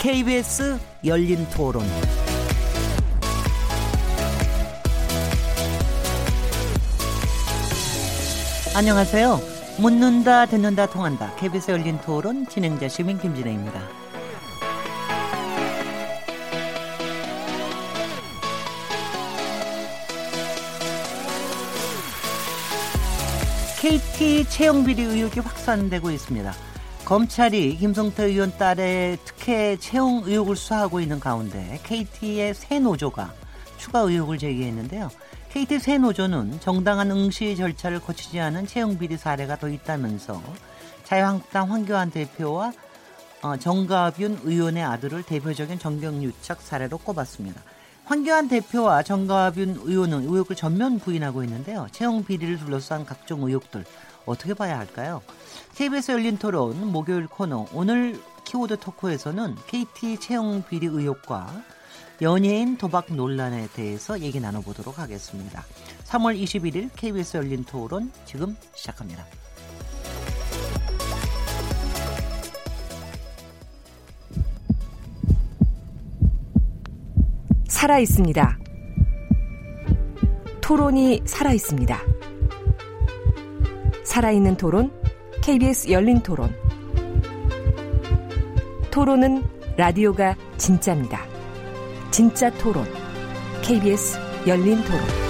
KBS 열린토론. 안녕하세요. 묻는다, 듣는다, 통한다. KBS 열린토론 진행자 시민 김진애입니다. KT 채용비리 의혹이 확산되고 있습니다. 검찰이 김성태 의원 딸의 특혜 채용 의혹을 수사하고 있는 가운데 KT의 새 노조가 추가 의혹을 제기했는데요. KT 새 노조는 정당한 응시 절차를 거치지 않은 채용비리 사례가 더 있다면서 자유한국당 황교안 대표와 정가윤 의원의 아들을 대표적인 정경유착 사례로 꼽았습니다. 황교안 대표와 정가윤 의원은 의혹을 전면 부인하고 있는데요. 채용비리를 둘러싼 각종 의혹들 어떻게 봐야 할까요? KBS 열린토론 목요일 코너 오늘 키워드 토크에서는 KT 채용비리 의혹과 연예인 도박 논란에 대해서 얘기 나눠보도록 하겠습니다. 3월 21일 KBS 열린토론 지금 시작합니다. 살아있습니다. 토론이 살아있습니다. 살아있는 토론, KBS 열린토론. 토론은 라디오가 진짜입니다. 진짜 토론, KBS 열린토론.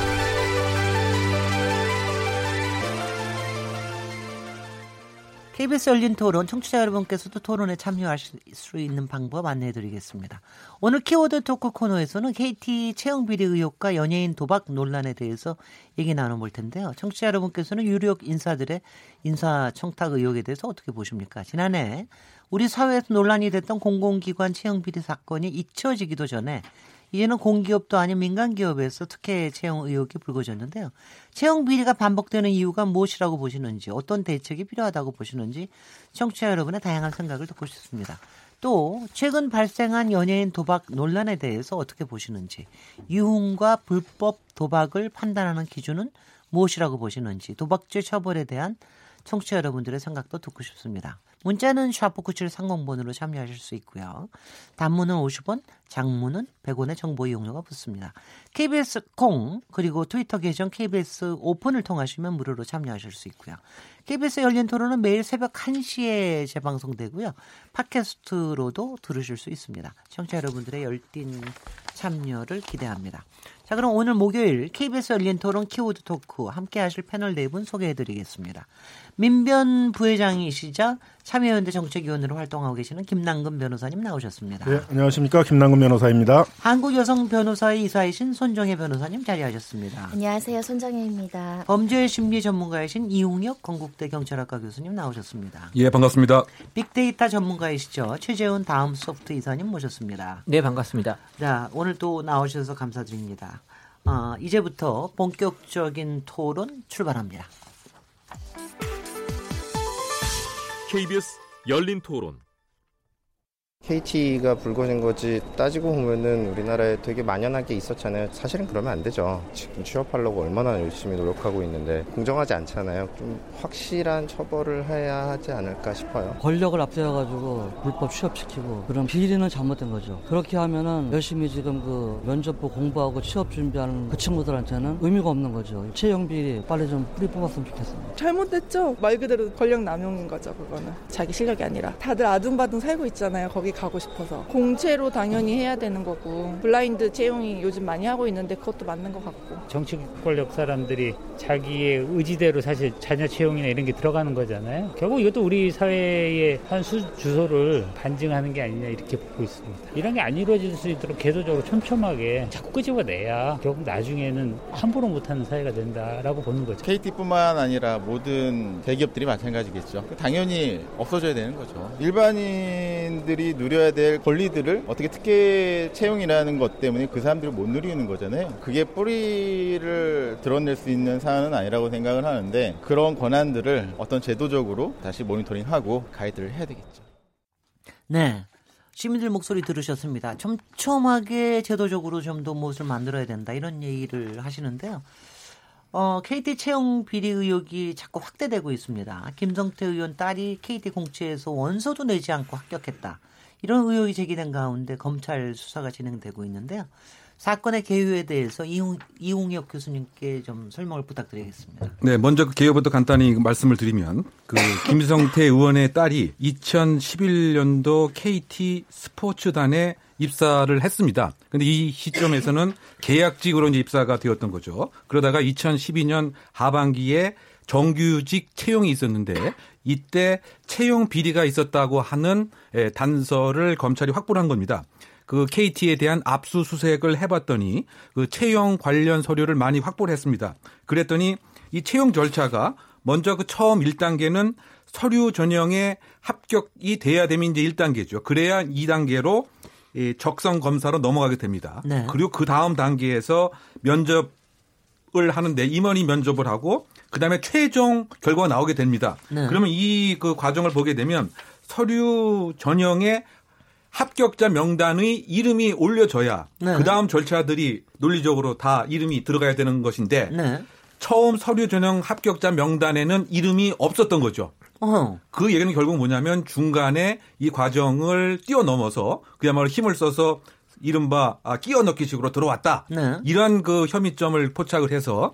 KBS 열린토론, 청취자 여러분께서도 토론에 참여하실 수 있는 방법 안내해드리겠습니다. 오늘 키워드 토크 코너에서는 KT 채용비리 의혹과 연예인 도박 논란에 대해서 얘기 나눠볼 텐데요. 청취자 여러분께서는 유력 인사들의 인사청탁 의혹에 대해서 어떻게 보십니까? 지난해 우리 사회에서 논란이 됐던 공공기관 채용비리 사건이 잊혀지기도 전에 이제는 공기업도 아닌 민간기업에서 특혜 채용 의혹이 불거졌는데요. 채용비리가 반복되는 이유가 무엇이라고 보시는지, 어떤 대책이 필요하다고 보시는지 청취자 여러분의 다양한 생각을 듣고 싶습니다. 또 최근 발생한 연예인 도박 논란에 대해서 어떻게 보시는지, 유흥과 불법 도박을 판단하는 기준은 무엇이라고 보시는지, 도박죄 처벌에 대한 청취자 여러분들의 생각도 듣고 싶습니다. 문자는 #9730번으로 참여하실 수 있고요. 단문은 50원, 장문은 100원의 정보 이용료가 붙습니다. KBS 콩 그리고 트위터 계정 KBS 오픈을 통하시면 무료로 참여하실 수 있고요. KBS 열린토론은 매일 새벽 1시에 재방송되고요. 팟캐스트로도 들으실 수 있습니다. 청취자 여러분들의 열띤 참여를 기대합니다. 자, 그럼 오늘 목요일 KBS 열린토론 키워드 토크 함께하실 패널 4분 소개해드리겠습니다. 민변 부회장이시자 참여연대 정책위원으로 활동하고 계시는 김남근 변호사님 나오셨습니다. 네, 안녕하십니까. 김남근 변호사입니다. 한국여성변호사의 이사이신 손정혜 변호사님 자리하셨습니다. 안녕하세요. 손정혜입니다. 범죄 심리 전문가이신 이용혁 건국대 경찰학과 교수님 나오셨습니다. 예, 반갑습니다. 빅데이터 전문가이시죠. 최재훈 다음 소프트 이사님 모셨습니다. 네, 반갑습니다. 자, 오늘 또 나오셔서 감사드립니다. 이제부터 본격적인 토론 출발합니다. KBS 열린토론. KT가 불거진 거지 따지고 보면은 우리나라에 되게 만연하게 있었잖아요. 사실은 그러면 안 되죠. 지금 취업하려고 얼마나 열심히 노력하고 있는데 공정하지 않잖아요. 좀 확실한 처벌을 해야 하지 않을까 싶어요. 권력을 앞세워가지고 불법 취업시키고 그런 비리는 잘못된 거죠. 그렇게 하면은 열심히 지금 그 면접 보고 공부하고 취업 준비하는 그 친구들한테는 의미가 없는 거죠. 채용 비리 빨리 좀 뿌리 뽑았으면 좋겠습니다. 잘못됐죠. 말 그대로 권력 남용인 거죠. 그거는 자기 실력이 아니라 다들 아둥바둥 살고 있잖아요. 거기 가고 싶어서 공채로 당연히 해야 되는 거고, 블라인드 채용이 요즘 많이 하고 있는데 그것도 맞는 것 같고, 정치 권력 사람들이 자기의 의지대로 사실 자녀 채용이나 이런 게 들어가는 거잖아요. 결국 이것도 우리 사회의 한 주소를 반증하는 게 아니냐 이렇게 보고 있습니다. 이런 게 안 이루어질 수 있도록 계속적으로 촘촘하게 자꾸 끄집어내야 결국 나중에는 함부로 못하는 사회가 된다라고 보는 거죠. KT뿐만 아니라 모든 대기업들이 마찬가지겠죠. 당연히 없어져야 되는 거죠. 일반인들이 누려야 될 권리들을 어떻게 특혜 채용이라는 것 때문에 그 사람들을 못 누리는 거잖아요. 그게 뿌리를 드러낼 수 있는 사안은 아니라고 생각을 하는데, 그런 권한들을 어떤 제도적으로 다시 모니터링하고 가이드를 해야 되겠죠. 네, 시민들 목소리 들으셨습니다. 촘촘하게 제도적으로 좀 더 무엇을 만들어야 된다 이런 얘기를 하시는데요. KT 채용 비리 의혹이 자꾸 확대되고 있습니다. 김성태 의원 딸이 KT 공채에서 원서도 내지 않고 합격했다. 이런 의혹이 제기된 가운데 검찰 수사가 진행되고 있는데요. 사건의 개요에 대해서 이용혁 교수님께 좀 설명을 부탁드리겠습니다. 네, 먼저 그 개요부터 간단히 말씀을 드리면 그 김성태 의원의 딸이 2011년도 KT 스포츠단에 입사를 했습니다. 그런데 이 시점에서는 계약직으로 이제 입사가 되었던 거죠. 그러다가 2012년 하반기에 정규직 채용이 있었는데 이때 채용 비리가 있었다고 하는 단서를 검찰이 확보를 한 겁니다. 그 KT에 대한 압수수색을 해봤더니 그 채용 관련 서류를 많이 확보를 했습니다. 그랬더니 이 채용 절차가 먼저 그 처음 1단계는 서류 전형에 합격이 돼야 되면 이제 1단계죠. 그래야 2단계로 적성 검사로 넘어가게 됩니다. 네. 그리고 그 다음 단계에서 면접을 하는데 임원이 면접을 하고 그다음에 최종 결과가 나오게 됩니다. 네. 그러면 이 그 과정을 보게 되면 서류 전형에 합격자 명단의 이름이 올려져야 네. 그다음 절차들이 논리적으로 다 이름이 들어가야 되는 것인데 네. 처음 서류 전형 합격자 명단에는 이름이 없었던 거죠. 그 얘기는 결국 뭐냐면 중간에 이 과정을 뛰어넘어서 그야말로 힘을 써서 이른바 끼어넣기 식으로 들어왔다. 네. 이런 그 혐의점을 포착을 해서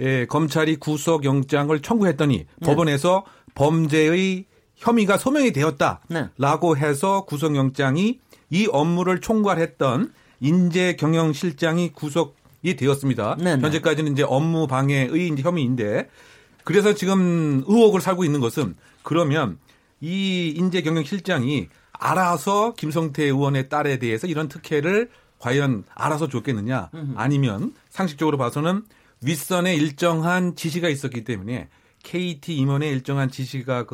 네. 검찰이 구속영장을 청구했더니 네. 법원에서 범죄의 혐의가 소명이 되었다라고 네. 해서 구속영장이 이 업무를 총괄했던 인재경영실장이 구속이 되었습니다. 네, 네. 현재까지는 이제 업무방해의 이제 혐의인데 그래서 지금 의혹을 살고 있는 것은 그러면 이 인재경영실장이 알아서 김성태 의원의 딸에 대해서 이런 특혜를 과연 알아서 줬겠느냐 아니면 상식적으로 봐서는 윗선에 일정한 지시가 있었기 때문에 KT 임원의 일정한 지시가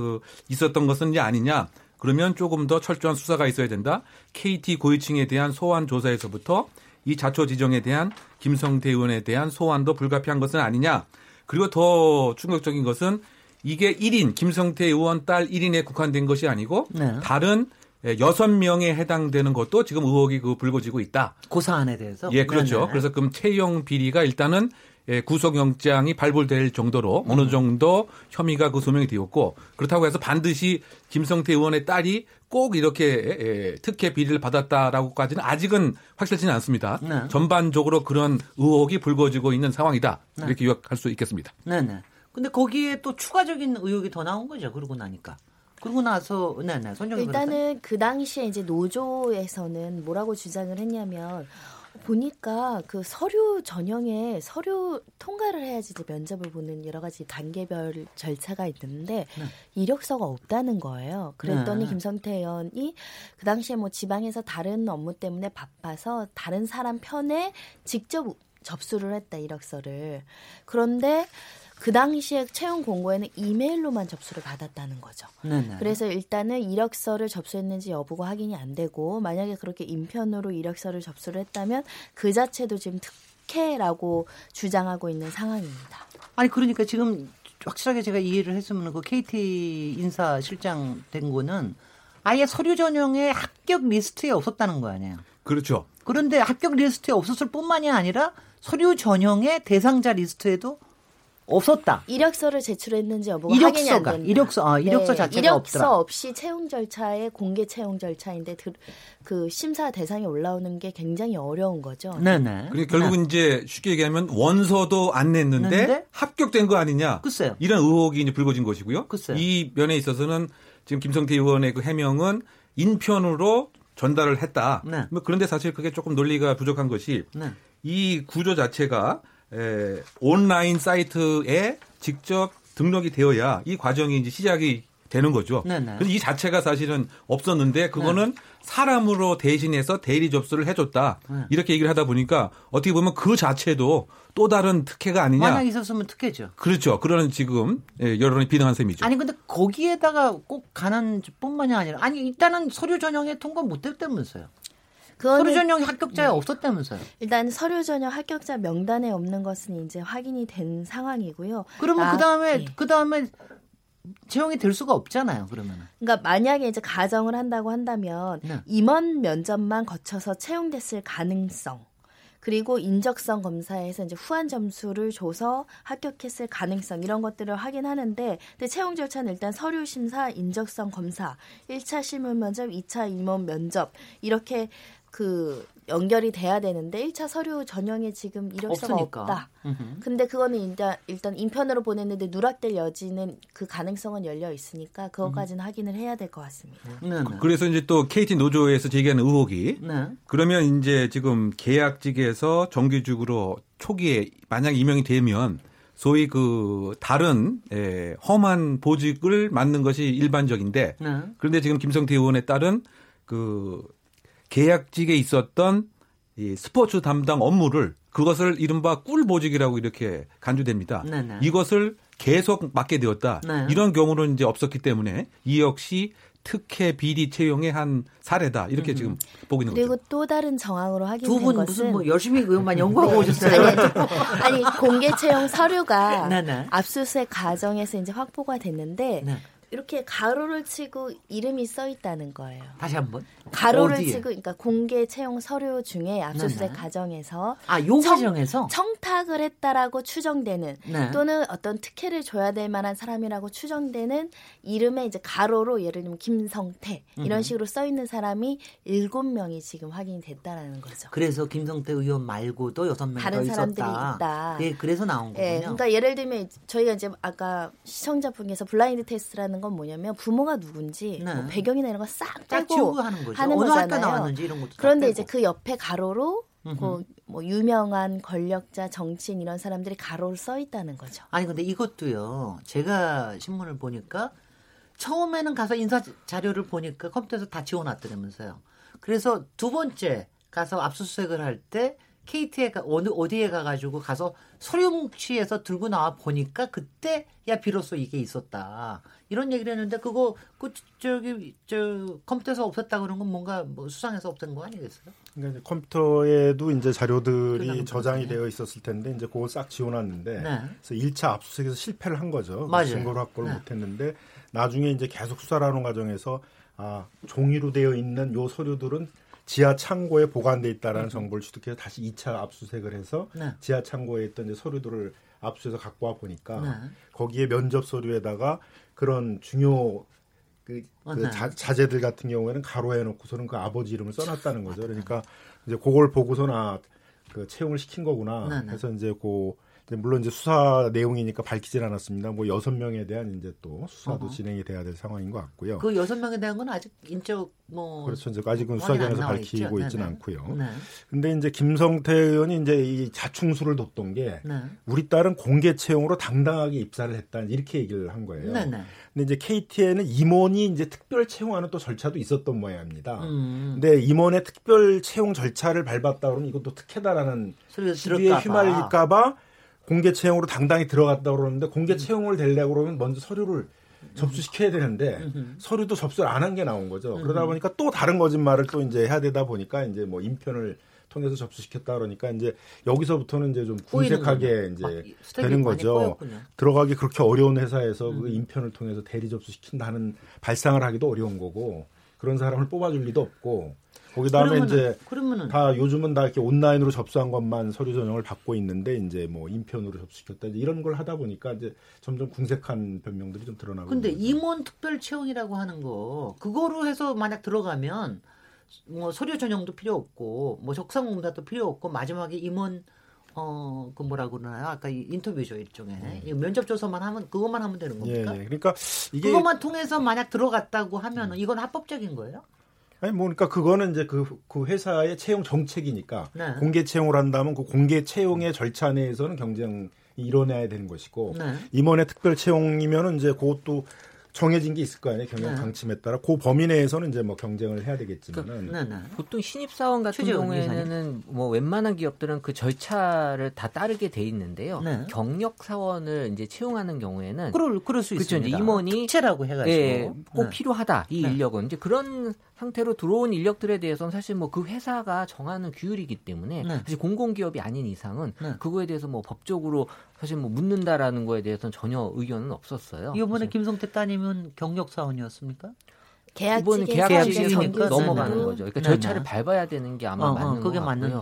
있었던 것은 이제 아니냐. 그러면 조금 더 철저한 수사가 있어야 된다. KT 고위층에 대한 소환 조사에서부터 이 자초지정에 대한 김성태 의원에 대한 소환도 불가피한 것은 아니냐. 그리고 더 충격적인 것은 이게 1인 김성태 의원 딸 1인에 국한된 것이 아니고 네. 다른 6명에 해당되는 것도 지금 의혹이 불거지고 있다. 그 사안에 대해서? 예, 그렇죠. 네네. 그래서 그럼 채용 비리가 일단은 구속영장이 발부될 정도로 어느 정도 혐의가 소명이 되었고 그렇다고 해서 반드시 김성태 의원의 딸이 꼭 이렇게 특혜 비리를 받았다라고까지는 아직은 확실치는 않습니다. 네. 전반적으로 그런 의혹이 불거지고 있는 상황이다. 네. 이렇게 요약할 수 있겠습니다. 네네. 근데 거기에 또 추가적인 의혹이 더 나온 거죠. 그러고 나니까. 그러고 나서 네네. 손정혜 일단은 그 당시에 이제 노조에서는 뭐라고 주장을 했냐면. 보니까 그 서류 전형에 서류 통과를 해야지 면접을 보는 여러 가지 단계별 절차가 있는데 네. 이력서가 없다는 거예요. 그랬더니 네. 김성태 의원이 그 당시에 뭐 지방에서 다른 업무 때문에 바빠서 다른 사람 편에 직접 접수를 했다 이력서를. 그런데 그 당시에 채용 공고에는 이메일로만 접수를 받았다는 거죠. 네네. 그래서 일단은 이력서를 접수했는지 여부가 확인이 안 되고 만약에 그렇게 인편으로 이력서를 접수를 했다면 그 자체도 지금 특혜라고 주장하고 있는 상황입니다. 아니 그러니까 지금 확실하게 제가 이해를 했으면 그 KT 인사실장 된 거는 아예 서류 전형에 합격 리스트에 없었다는 거 아니에요? 그렇죠. 그런데 합격 리스트에 없었을 뿐만이 아니라 서류 전형의 대상자 리스트에도 없었다. 이력서를 제출했는지 여부가 확인이 안 된다. 이력서 자체가 이력서 없더라. 이력서 없이 채용 절차에 공개 채용 절차인데 그 심사 대상이 올라오는 게 굉장히 어려운 거죠. 네네. 그러니까 결국은 이제 쉽게 얘기하면 원서도 안 냈는데 합격된 거 아니냐. 글쎄요. 이런 의혹이 이제 불거진 것이고요. 글쎄요. 이 면에 있어서는 지금 김성태 의원의 그 해명은 인편으로 전달을 했다. 네. 그런데 사실 그게 조금 논리가 부족한 것이 네. 이 구조 자체가 온라인 사이트에 직접 등록이 되어야 이 과정이 이제 시작이 되는 거죠. 네네. 그래서 이 자체가 사실은 없었는데 그거는 네. 사람으로 대신해서 대리 접수를 해줬다. 네. 이렇게 얘기를 하다 보니까 어떻게 보면 그 자체도 또 다른 특혜가 아니냐. 만약 있었으면 특혜죠. 그렇죠. 그런 지금 여론이 비등한 셈이죠. 아니 근데 거기에다가 꼭 가는 뿐만이 아니라 일단은 서류 전형에 통과 못됐다면서요. 서류 전형 합격자에 네. 없었다면서요? 일단 서류 전형 합격자 명단에 없는 것은 이제 확인이 된 상황이고요. 그러면 그 다음에 채용이 될 수가 없잖아요. 그러면은. 그러니까 만약에 이제 가정을 한다고 한다면 네. 임원 면접만 거쳐서 채용됐을 가능성. 그리고 인적성 검사에서 이제 후한 점수를 줘서 합격했을 가능성 이런 것들을 확인하는데, 근데 채용 절차는 일단 서류 심사, 인적성 검사, 1차 실문 면접, 2차 임원 면접 이렇게 연결이 돼야 되는데 1차 서류 전형에 지금 이력서가 없다. 근데 그거는 일단 인편으로 보냈는데 누락될 여지는 그 가능성은 열려 있으니까 그것까지는 확인을 해야 될 것 같습니다. 네. 그래서 이제 또 KT 노조에서 제기하는 의혹이 네. 그러면 이제 지금 계약직에서 정규직으로 초기에 만약 임명이 되면 소위 다른 험한 보직을 맡는 것이 일반적인데 네. 그런데 지금 김성태 의원에 따른 계약직에 있었던 이 스포츠 담당 업무를 그것을 이른바 꿀보직이라고 이렇게 간주됩니다. 네네. 이것을 계속 맡게 되었다. 네. 이런 경우는 이제 없었기 때문에 이 역시 특혜 비리 채용의 한 사례다. 이렇게 지금 보고 있는 거죠. 그리고 또 다른 정황으로 확인된 것은 두 분 무슨 열심히 의원만 연구하고 네. 오셨어요. 아니 공개 채용 서류가 네네. 압수수색 과정에서 이제 확보가 됐는데 네. 이렇게 가로를 치고 이름이 써 있다는 거예요. 다시 한번 가로를 어디에? 치고 그러니까 공개 채용 서류 중에 압수수색 과정에서 요 과정에서 청탁을 했다라고 추정되는 네. 또는 어떤 특혜를 줘야 될 만한 사람이라고 추정되는 이름에 이제 가로로 예를 들면 김성태 이런 식으로 써 있는 사람이 7명이 지금 확인이 됐다라는 거죠. 그래서 김성태 의원 말고도 6명 다른 사람들이 있다. 예, 그래서 나온 거군요. 예, 그러니까 예를 들면 저희가 이제 아까 시청자분께서 블라인드 테스트라는 건 뭐냐면 부모가 누군지 네. 뭐 배경이나 이런 거 싹 빼고 하는 거잖아요. 어느 학교 나왔는지 이런 것도 그런데 이제 그 옆에 가로로 뭐 유명한 권력자, 정치인 이런 사람들이 가로로 써 있다는 거죠. 아니 근데 이것도요. 제가 신문을 보니까 처음에는 가서 인사 자료를 보니까 컴퓨터에서 다 지워놨더라면서요. 그래서 두 번째 가서 압수수색을 할 때 KT에 어디에 가가지고 가서 서류 뭉치에서 들고 나와 보니까 그때야 비로소 이게 있었다. 이런 얘기를 했는데 그거 컴퓨터에서 없었다 그런 건 뭔가 뭐 수상해서 없던 거 아니겠어요? 그러니까 이제 컴퓨터에도 이제 자료들이 저장이 되어 있었을 텐데 이제 그걸 싹 지워놨는데 네. 그래서 1차 압수수색에서 실패를 한 거죠. 증거를 확보를 네. 못했는데 나중에 이제 계속 수사를 하는 과정에서 종이로 되어 있는 요 서류들은 지하 창고에 보관돼 있다라는 정보를 취득해서 다시 2차 압수수색을 해서 네. 지하 창고에 있던 이제 서류들을 압수해서 갖고 와 보니까 네. 거기에 면접 서류에다가 그런 중요 자재들 같은 경우에는 가로에 놓고서는 그 아버지 이름을 써놨다는 거죠. 그러니까 이제 그걸 보고서는 채용을 시킨 거구나. 네, 네. 해서 이제 물론 이제 수사 내용이니까 밝히진 않았습니다. 6명에 대한 이제 또 수사도 진행이 돼야 될 상황인 것 같고요. 6명에 대한 건 아직 인적 그렇죠. 이제 아직은 수사기관에서 밝히고 있지는 않고요. 네. 근데 이제 김성태 의원이 이제 이 자충수를 뒀던 게 네. 우리 딸은 공개 채용으로 당당하게 입사를 했다 이렇게 얘기를 한 거예요. 네, 네. 근데 이제 KT에는 임원이 이제 특별 채용하는 또 절차도 있었던 모양입니다. 근데 임원의 특별 채용 절차를 밟았다 그러면 이것도 특혜다라는 시비에 휘말릴까봐 공개 채용으로 당당히 들어갔다고 그러는데 공개 채용을 되려고 그러면 먼저 서류를 접수시켜야 되는데 서류도 접수를 안 한 게 나온 거죠. 그러다 보니까 또 다른 거짓말을 또 이제 해야 되다 보니까 이제 뭐 인편을 통해서 접수시켰다 그러니까 이제 여기서부터는 이제 좀 궁색하게 이제 되는 거죠. 꼬였군요. 들어가기 그렇게 어려운 회사에서 그 인편을 통해서 대리 접수시킨다는 발상을 하기도 어려운 거고 그런 사람을 뽑아줄 리도 없고 거기다음에 그러면은. 다 요즘은 다 이렇게 온라인으로 접수한 것만 서류 전형을 받고 있는데 이제 뭐 인편으로 접수시켰다 이런 걸 하다 보니까 이제 점점 궁색한 변명들이 좀 드러나고. 근데 임원 특별 채용이라고 하는 거 그거로 해서 만약 들어가면 뭐 서류 전형도 필요 없고 뭐 적성 검사도 필요 없고 마지막에 임원 그 뭐라 그러나요? 아까 인터뷰죠 일종의 면접 조사만 하면 그것만 하면 되는 겁니까? 예, 그러니까 이게 그것만 통해서 만약 들어갔다고 하면 이건 합법적인 거예요? 아니 그러니까 그거는 이제 그 회사의 채용 정책이니까 네. 공개 채용을 한다면 그 공개 채용의 절차 내에서는 경쟁이 일어나야 되는 것이고 네. 임원의 특별 채용이면은 이제 그것도 정해진 게 있을 거 아니에요. 경영 방침에 따라 그 범위 내에서는 이제 뭐 경쟁을 해야 되겠지만은 보통 신입사원 같은 경우에는 뭐 웬만한 기업들은 그 절차를 다 따르게 돼 있는데요. 네. 경력 사원을 이제 채용하는 경우에는 그럴 수 있습니다. 그렇죠. 임원이 특채라고 해가지고 꼭 필요하다 이 인력은 이제 그런 상태로 들어온 인력들에 대해서는 사실 뭐 그 회사가 정하는 규율이기 때문에 사실 공공기업이 아닌 이상은 그거에 대해서 뭐 법적으로 사실 뭐 묻는다라는 거에 대해서는 전혀 의견은 없었어요. 이번에 김성태 따님은 경력사원이었습니까? 계약직에 넘어가는 거죠. 그러니까 절차를 밟아야 되는 게 아마 맞는 거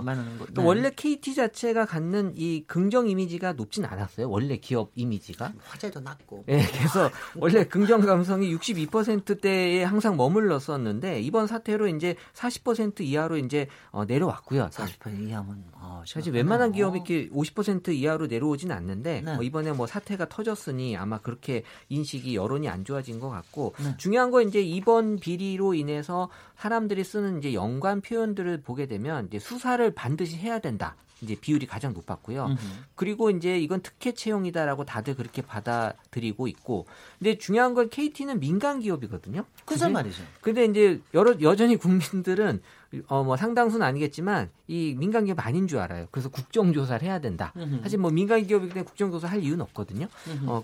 같고요. 또 원래 KT 자체가 갖는 이 긍정 이미지가 높진 않았어요. 원래 기업 이미지가. 화제도 낮고. 네, 그래서 원래 긍정 감성이 62%대에 항상 머물렀었는데 이번 사태로 이제 40% 이하로 이제 내려왔고요. 40% 이하면 사실 웬만한 기업이 이렇게 50% 이하로 내려오진 않는데 이번에 뭐 사태가 터졌으니 아마 그렇게 인식이 여론이 안 좋아진 것 같고 중요한 건 이제 이번 비리로 인해서 사람들이 쓰는 이제 연관 표현들을 보게 되면 이제 수사를 반드시 해야 된다. 이제 비율이 가장 높았고요. 그리고 이제 이건 특혜 채용이다라고 다들 그렇게 받아들이고 있고. 근데 중요한 건 KT는 민간 기업이거든요. 그래서 말이죠. 근데 이제 여전히 국민들은 뭐 상당수는 아니겠지만 이 민간 기업 아닌 줄 알아요. 그래서 국정조사를 해야 된다. 사실 뭐 민간 기업이기 때문에 국정조사 할 이유는 없거든요.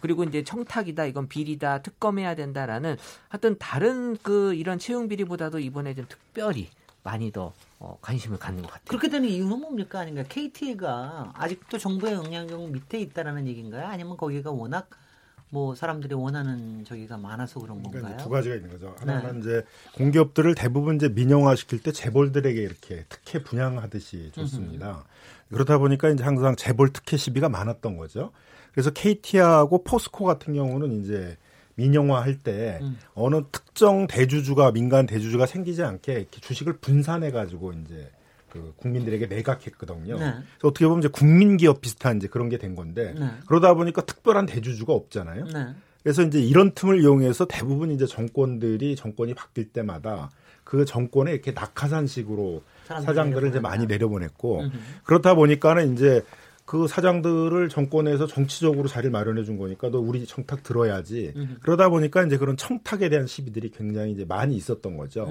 그리고 이제 청탁이다, 이건 비리다, 특검해야 된다라는 하여튼 다른 그 이런 채용 비리보다도 이번에 좀 특별히 많이 더 관심을 갖는 것 같아요. 그렇게 되는 이유는 뭡니까? 아닌가? KT가 아직도 정부의 영향력 밑에 있다라는 얘기인가요? 아니면 거기가 워낙 뭐 사람들이 원하는 저기가 많아서 그런 건가요? 그러니까 두 가지가 있는 거죠. 하나는 이제 공기업들을 대부분 이제 민영화 시킬 때 재벌들에게 이렇게 특혜 분양하듯이 줬습니다. 그렇다 보니까 이제 항상 재벌 특혜 시비가 많았던 거죠. 그래서 KT하고 포스코 같은 경우는 이제 민영화할 때 어느 특정 대주주가 민간 대주주가 생기지 않게 이렇게 주식을 분산해 가지고 이제 그 국민들에게 매각했거든요. 그래서 어떻게 보면 이제 국민기업 비슷한 이제 그런 게 된 건데 그러다 보니까 특별한 대주주가 없잖아요. 그래서 이제 이런 틈을 이용해서 대부분 이제 정권이 바뀔 때마다 그 정권에 이렇게 낙하산식으로 사장들을 이제 많이 내려보냈고 그렇다 보니까는 이제 그 사장들을 정권에서 정치적으로 자리를 마련해 준 거니까 너 우리 청탁 들어야지. 그러다 보니까 이제 그런 청탁에 대한 시비들이 굉장히 이제 많이 있었던 거죠.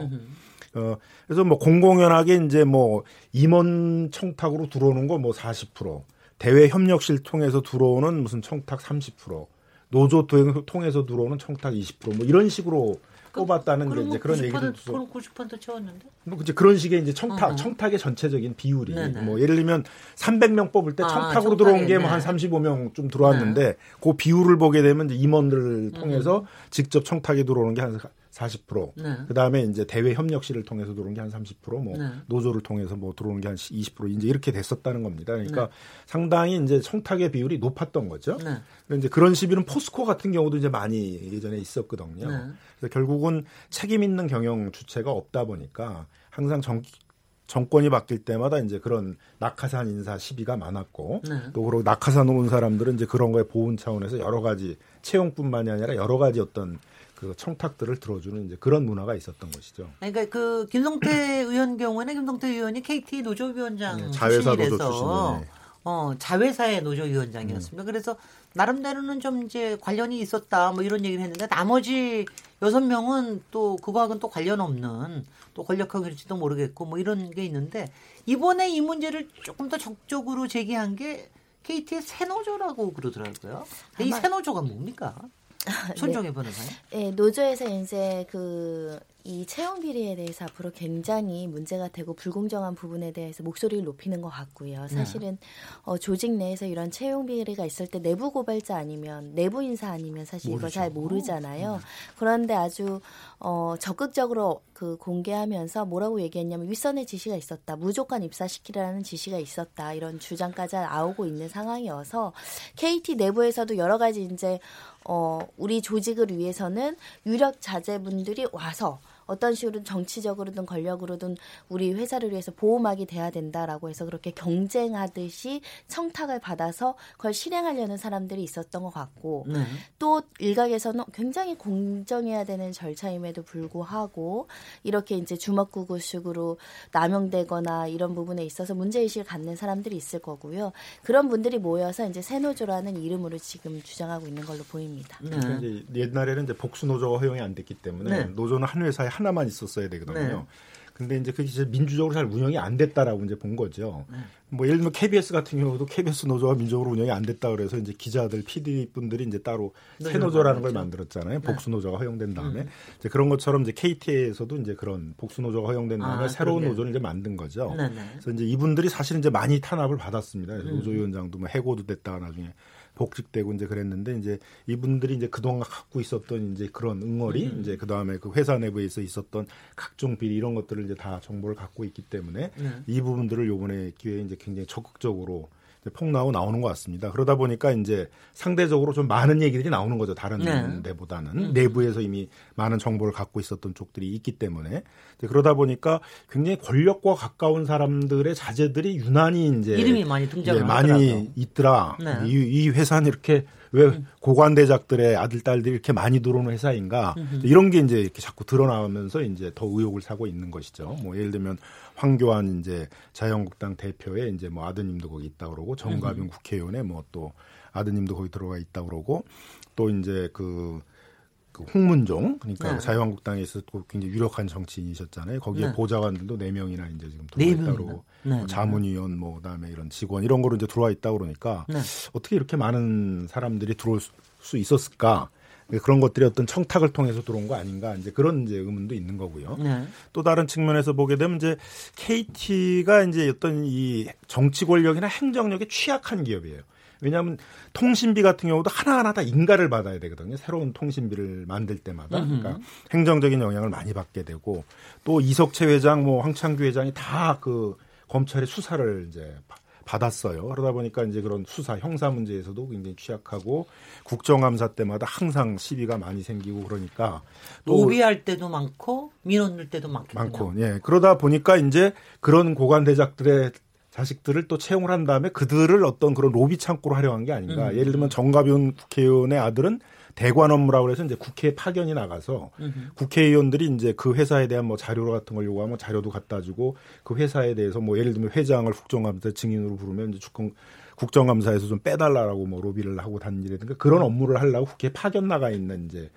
그래서 뭐 공공연하게 이제 뭐 임원 청탁으로 들어오는 거 뭐 40%, 대외 협력실 통해서 들어오는 무슨 청탁 30%, 노조 통해서 들어오는 청탁 20% 뭐 이런 식으로 뽑았다는 게 이제 그런 얘기도 있어. 그럼 90%도 채웠는데? 뭐 이제 그런 식의 이제 청탁의 전체적인 비율이 뭐 예를 들면 300명 뽑을 때 청탁으로 들어온 게 뭐 한 35명 좀 들어왔는데 그 비율을 보게 되면 이제 임원들을 통해서 직접 청탁이 들어오는 게 한 40%. 그다음에 이제 대외 협력실을 통해서 들어오는 게 한 30%, 뭐 노조를 통해서 뭐 들어오는 게 한 20% 이제 이렇게 됐었다는 겁니다. 그러니까 상당히 이제 청탁의 비율이 높았던 거죠. 이제 그런 시비는 포스코 같은 경우도 이제 많이 예전에 있었거든요. 그래서 결국은 책임 있는 경영 주체가 없다 보니까 항상 정권이 바뀔 때마다 이제 그런 낙하산 인사 시비가 많았고 또 그리고 낙하산으로 온 사람들은 이제 그런 거에 보훈 차원에서 여러 가지 채용뿐만이 아니라 여러 가지 어떤 그 청탁들을 들어주는 이제 그런 문화가 있었던 것이죠. 그러니까 그 김성태 의원 경우에는 김성태 의원이 KT 노조위원장 자회사 노조 출신이에요. 자회사의 노조위원장이었습니다. 그래서 나름대로는 좀 이제 관련이 있었다 뭐 이런 얘기를 했는데 나머지 6명은 또 그거하고는 또 관련 없는 또 권력형일지도 모르겠고 뭐 이런 게 있는데 이번에 이 문제를 조금 더 적극적으로 제기한 게 KT의 새노조라고 그러더라고요. 근데 이 새노조가 뭡니까? 손정혜 변호사님. 네, 노조에서 이제 이 채용 비리에 대해서 앞으로 굉장히 문제가 되고 불공정한 부분에 대해서 목소리를 높이는 것 같고요. 사실은 조직 내에서 이런 채용 비리가 있을 때 내부 고발자 아니면 내부 인사 아니면 사실 이걸 잘 모르잖아요. 그런데 아주 적극적으로 그 공개하면서 뭐라고 얘기했냐면 윗선의 지시가 있었다. 무조건 입사시키라는 지시가 있었다. 이런 주장까지 나오고 있는 상황이어서 KT 내부에서도 여러 가지 이제 우리 조직을 위해서는 유력 자제분들이 와서 어떤 식으로든 정치적으로든 권력으로든 우리 회사를 위해서 보호막이 돼야 된다라고 해서 그렇게 경쟁하듯이 청탁을 받아서 그걸 실행하려는 사람들이 있었던 것 같고 또 일각에서는 굉장히 공정해야 되는 절차임에도 불구하고 이렇게 이제 주먹구구식으로 남용되거나 이런 부분에 있어서 문제의식을 갖는 사람들이 있을 거고요. 그런 분들이 모여서 이제 새노조라는 이름으로 지금 주장하고 있는 걸로 보입니다. 그러니까 이제 옛날에는 이제 복수노조가 허용이 안 됐기 때문에 노조는 한 회사에 하나만 있었어야 되거든요. 근데 이제 그게 이제 민주적으로 잘 운영이 안 됐다라고 이제 본 거죠. 뭐 예를 들면 KBS 같은 경우도 KBS 노조가 민주적으로 운영이 안 됐다 그래서 이제 기자들, PD분들이 이제 따로 새 노조라는 걸 만들었잖아요. 복수 노조가 허용된 다음에 이제 그런 것처럼 이제 KT에서도 이제 그런 복수 노조가 허용된 다음에 새로운 노조를 이제 만든 거죠. 그래서 이제 이분들이 사실 이제 많이 탄압을 받았습니다. 노조 위원장도 뭐 해고도 됐다가 나중에 복직되고 이제 그랬는데 이제 이분들이 이제 그동안 갖고 있었던 이제 그런 응어리 이제 그다음에 그 회사 내부에서 있었던 각종 비리 이런 것들을 이제 다 정보를 갖고 있기 때문에 이 부분들을 요번에 기회에 이제 굉장히 적극적으로 폭로하고 나오는 것 같습니다. 그러다 보니까 이제 상대적으로 좀 많은 얘기들이 나오는 거죠. 다른 데보다는 내부에서 이미 많은 정보를 갖고 있었던 쪽들이 있기 때문에 그러다 보니까 굉장히 권력과 가까운 사람들의 자제들이 유난히 이제 이름이 많이 등장을 하더라고요. 많이 있더라. 네. 이 회사는 이렇게 왜 고관대작들의 아들 딸들이 이렇게 많이 들어오는 회사인가 이런 게 이제 이렇게 자꾸 드러나면서 이제 더 의혹을 사고 있는 것이죠. 뭐 예를 들면 황교안 이제 자유한국당 대표의 이제 뭐 아드님도 거기 있다 그러고 정가빈 국회의원의 뭐 또 아드님도 거기 들어가 있다 그러고 또 이제 그 홍문종 그러니까 자유한국당에서 또 굉장히 유력한 정치인이셨잖아요. 거기에 보좌관들도 4명이나 이제 지금 들어와 있다고 뭐 자문위원 뭐 그다음에 이런 직원 이런 거로 이제 들어와 있다 그러니까 어떻게 이렇게 많은 사람들이 들어올 수 있었을까? 그런 것들이 어떤 청탁을 통해서 들어온 거 아닌가 이제 그런 이제 의문도 있는 거고요. 또 다른 측면에서 보게 되면 이제 KT가 이제 어떤 이 정치 권력이나 행정력에 취약한 기업이에요. 왜냐하면 통신비 같은 경우도 하나하나 다 인가를 받아야 되거든요. 새로운 통신비를 만들 때마다. 그러니까 행정적인 영향을 많이 받게 되고 또 이석채 회장, 뭐 황창규 회장이 다 그 검찰의 수사를 이제 받았어요. 그러다 보니까 이제 그런 수사, 형사 문제에서도 굉장히 취약하고 국정감사 때마다 항상 시비가 많이 생기고 그러니까 로비할 때도 많고 민원 넣을 때도 많고. 예. 그러다 보니까 이제 그런 고관대작들의 자식들을 또 채용을 한 다음에 그들을 어떤 그런 로비 창고로 하려 한 게 아닌가. 예를 들면 정가빈 국회의원의 아들은 대관 업무라고 해서 이제 국회에 파견이 나가서 국회의원들이 이제 그 회사에 대한 뭐 자료 같은 걸 요구하면 자료도 갖다 주고 그 회사에 대해서 뭐 예를 들면 회장을 국정감사 증인으로 부르면 이제 국정감사에서 좀 빼달라라고 뭐 로비를 하고 다니라든가 그런 업무를 하려고 국회에 파견 나가 있는 이제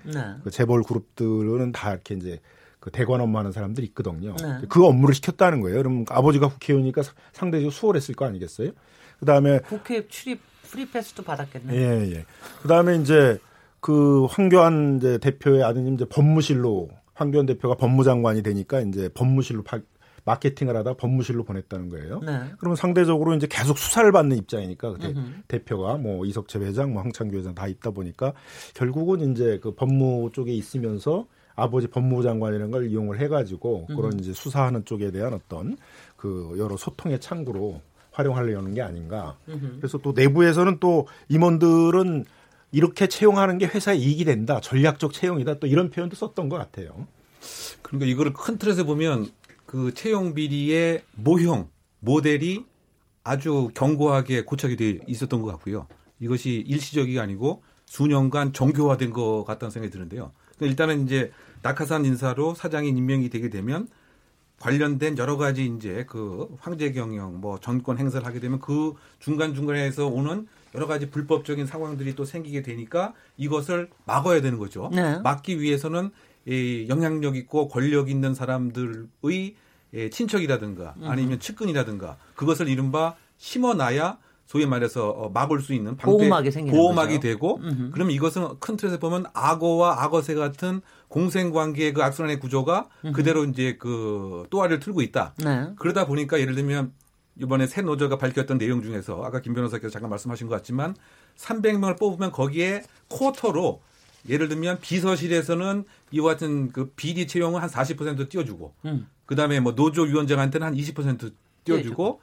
그 재벌 그룹들은 다 이렇게 이제 그 대관 업무하는 사람들이 있거든요. 그 업무를 시켰다는 거예요. 그럼 아버지가 국회의원이니까 상대적으로 수월했을 거 아니겠어요? 그다음에 국회 출입 프리패스도 받았겠네요. 예. 그다음에 이제 그 황교안 이제 대표의 아드님 이제 법무실로 황교안 대표가 법무장관이 되니까 이제 법무실로 마케팅을 하다 법무실로 보냈다는 거예요. 그러면 상대적으로 이제 계속 수사를 받는 입장이니까 그때 대표가 뭐 이석채 회장, 뭐 황창규 회장 다 있다 보니까 결국은 이제 그 법무 쪽에 있으면서 아버지 법무장관이라는 걸 이용을 해가지고 그런 이제 수사하는 쪽에 대한 어떤 그 여러 소통의 창구로 활용하려는 게 아닌가. 그래서 또 내부에서는 또 임원들은 이렇게 채용하는 게 회사에 이익이 된다. 전략적 채용이다. 또 이런 표현도 썼던 것 같아요. 그러니까 이거를 큰 틀에서 보면 그 채용 비리의 모형, 모델이 아주 견고하게 고착이 돼 있었던 것 같고요. 이것이 일시적이 아니고 수년간 정교화된 것 같다는 생각이 드는데요. 일단은 이제 낙하산 인사로 사장이 임명이 되게 되면 관련된 여러 가지 이제 그 황제 경영, 뭐 전권 행사를 하게 되면 그 중간중간에서 오는 여러 가지 불법적인 상황들이 또 생기게 되니까 이것을 막아야 되는 거죠. 막기 위해서는 이 영향력 있고 권력 있는 사람들의 친척이라든가 아니면 측근이라든가 그것을 이른바 심어놔야 소위 말해서 막을 수 있는 방패 보호막이 되고 그러면 이것은 큰 틀에서 보면 악어와 악어새 같은 공생관계의 그 악순환의 구조가 그대로 이제 그 또아리를 틀고 있다. 그러다 보니까 예를 들면 이번에 새 노조가 밝혔던 내용 중에서 아까 김 변호사께서 잠깐 말씀하신 것 같지만 300명을 뽑으면 거기에 쿼터로 예를 들면 비서실에서는 이와 같은 그 비리 채용을 한 40% 띄워주고 그다음에 뭐 노조 위원장한테는 한 20% 띄워주고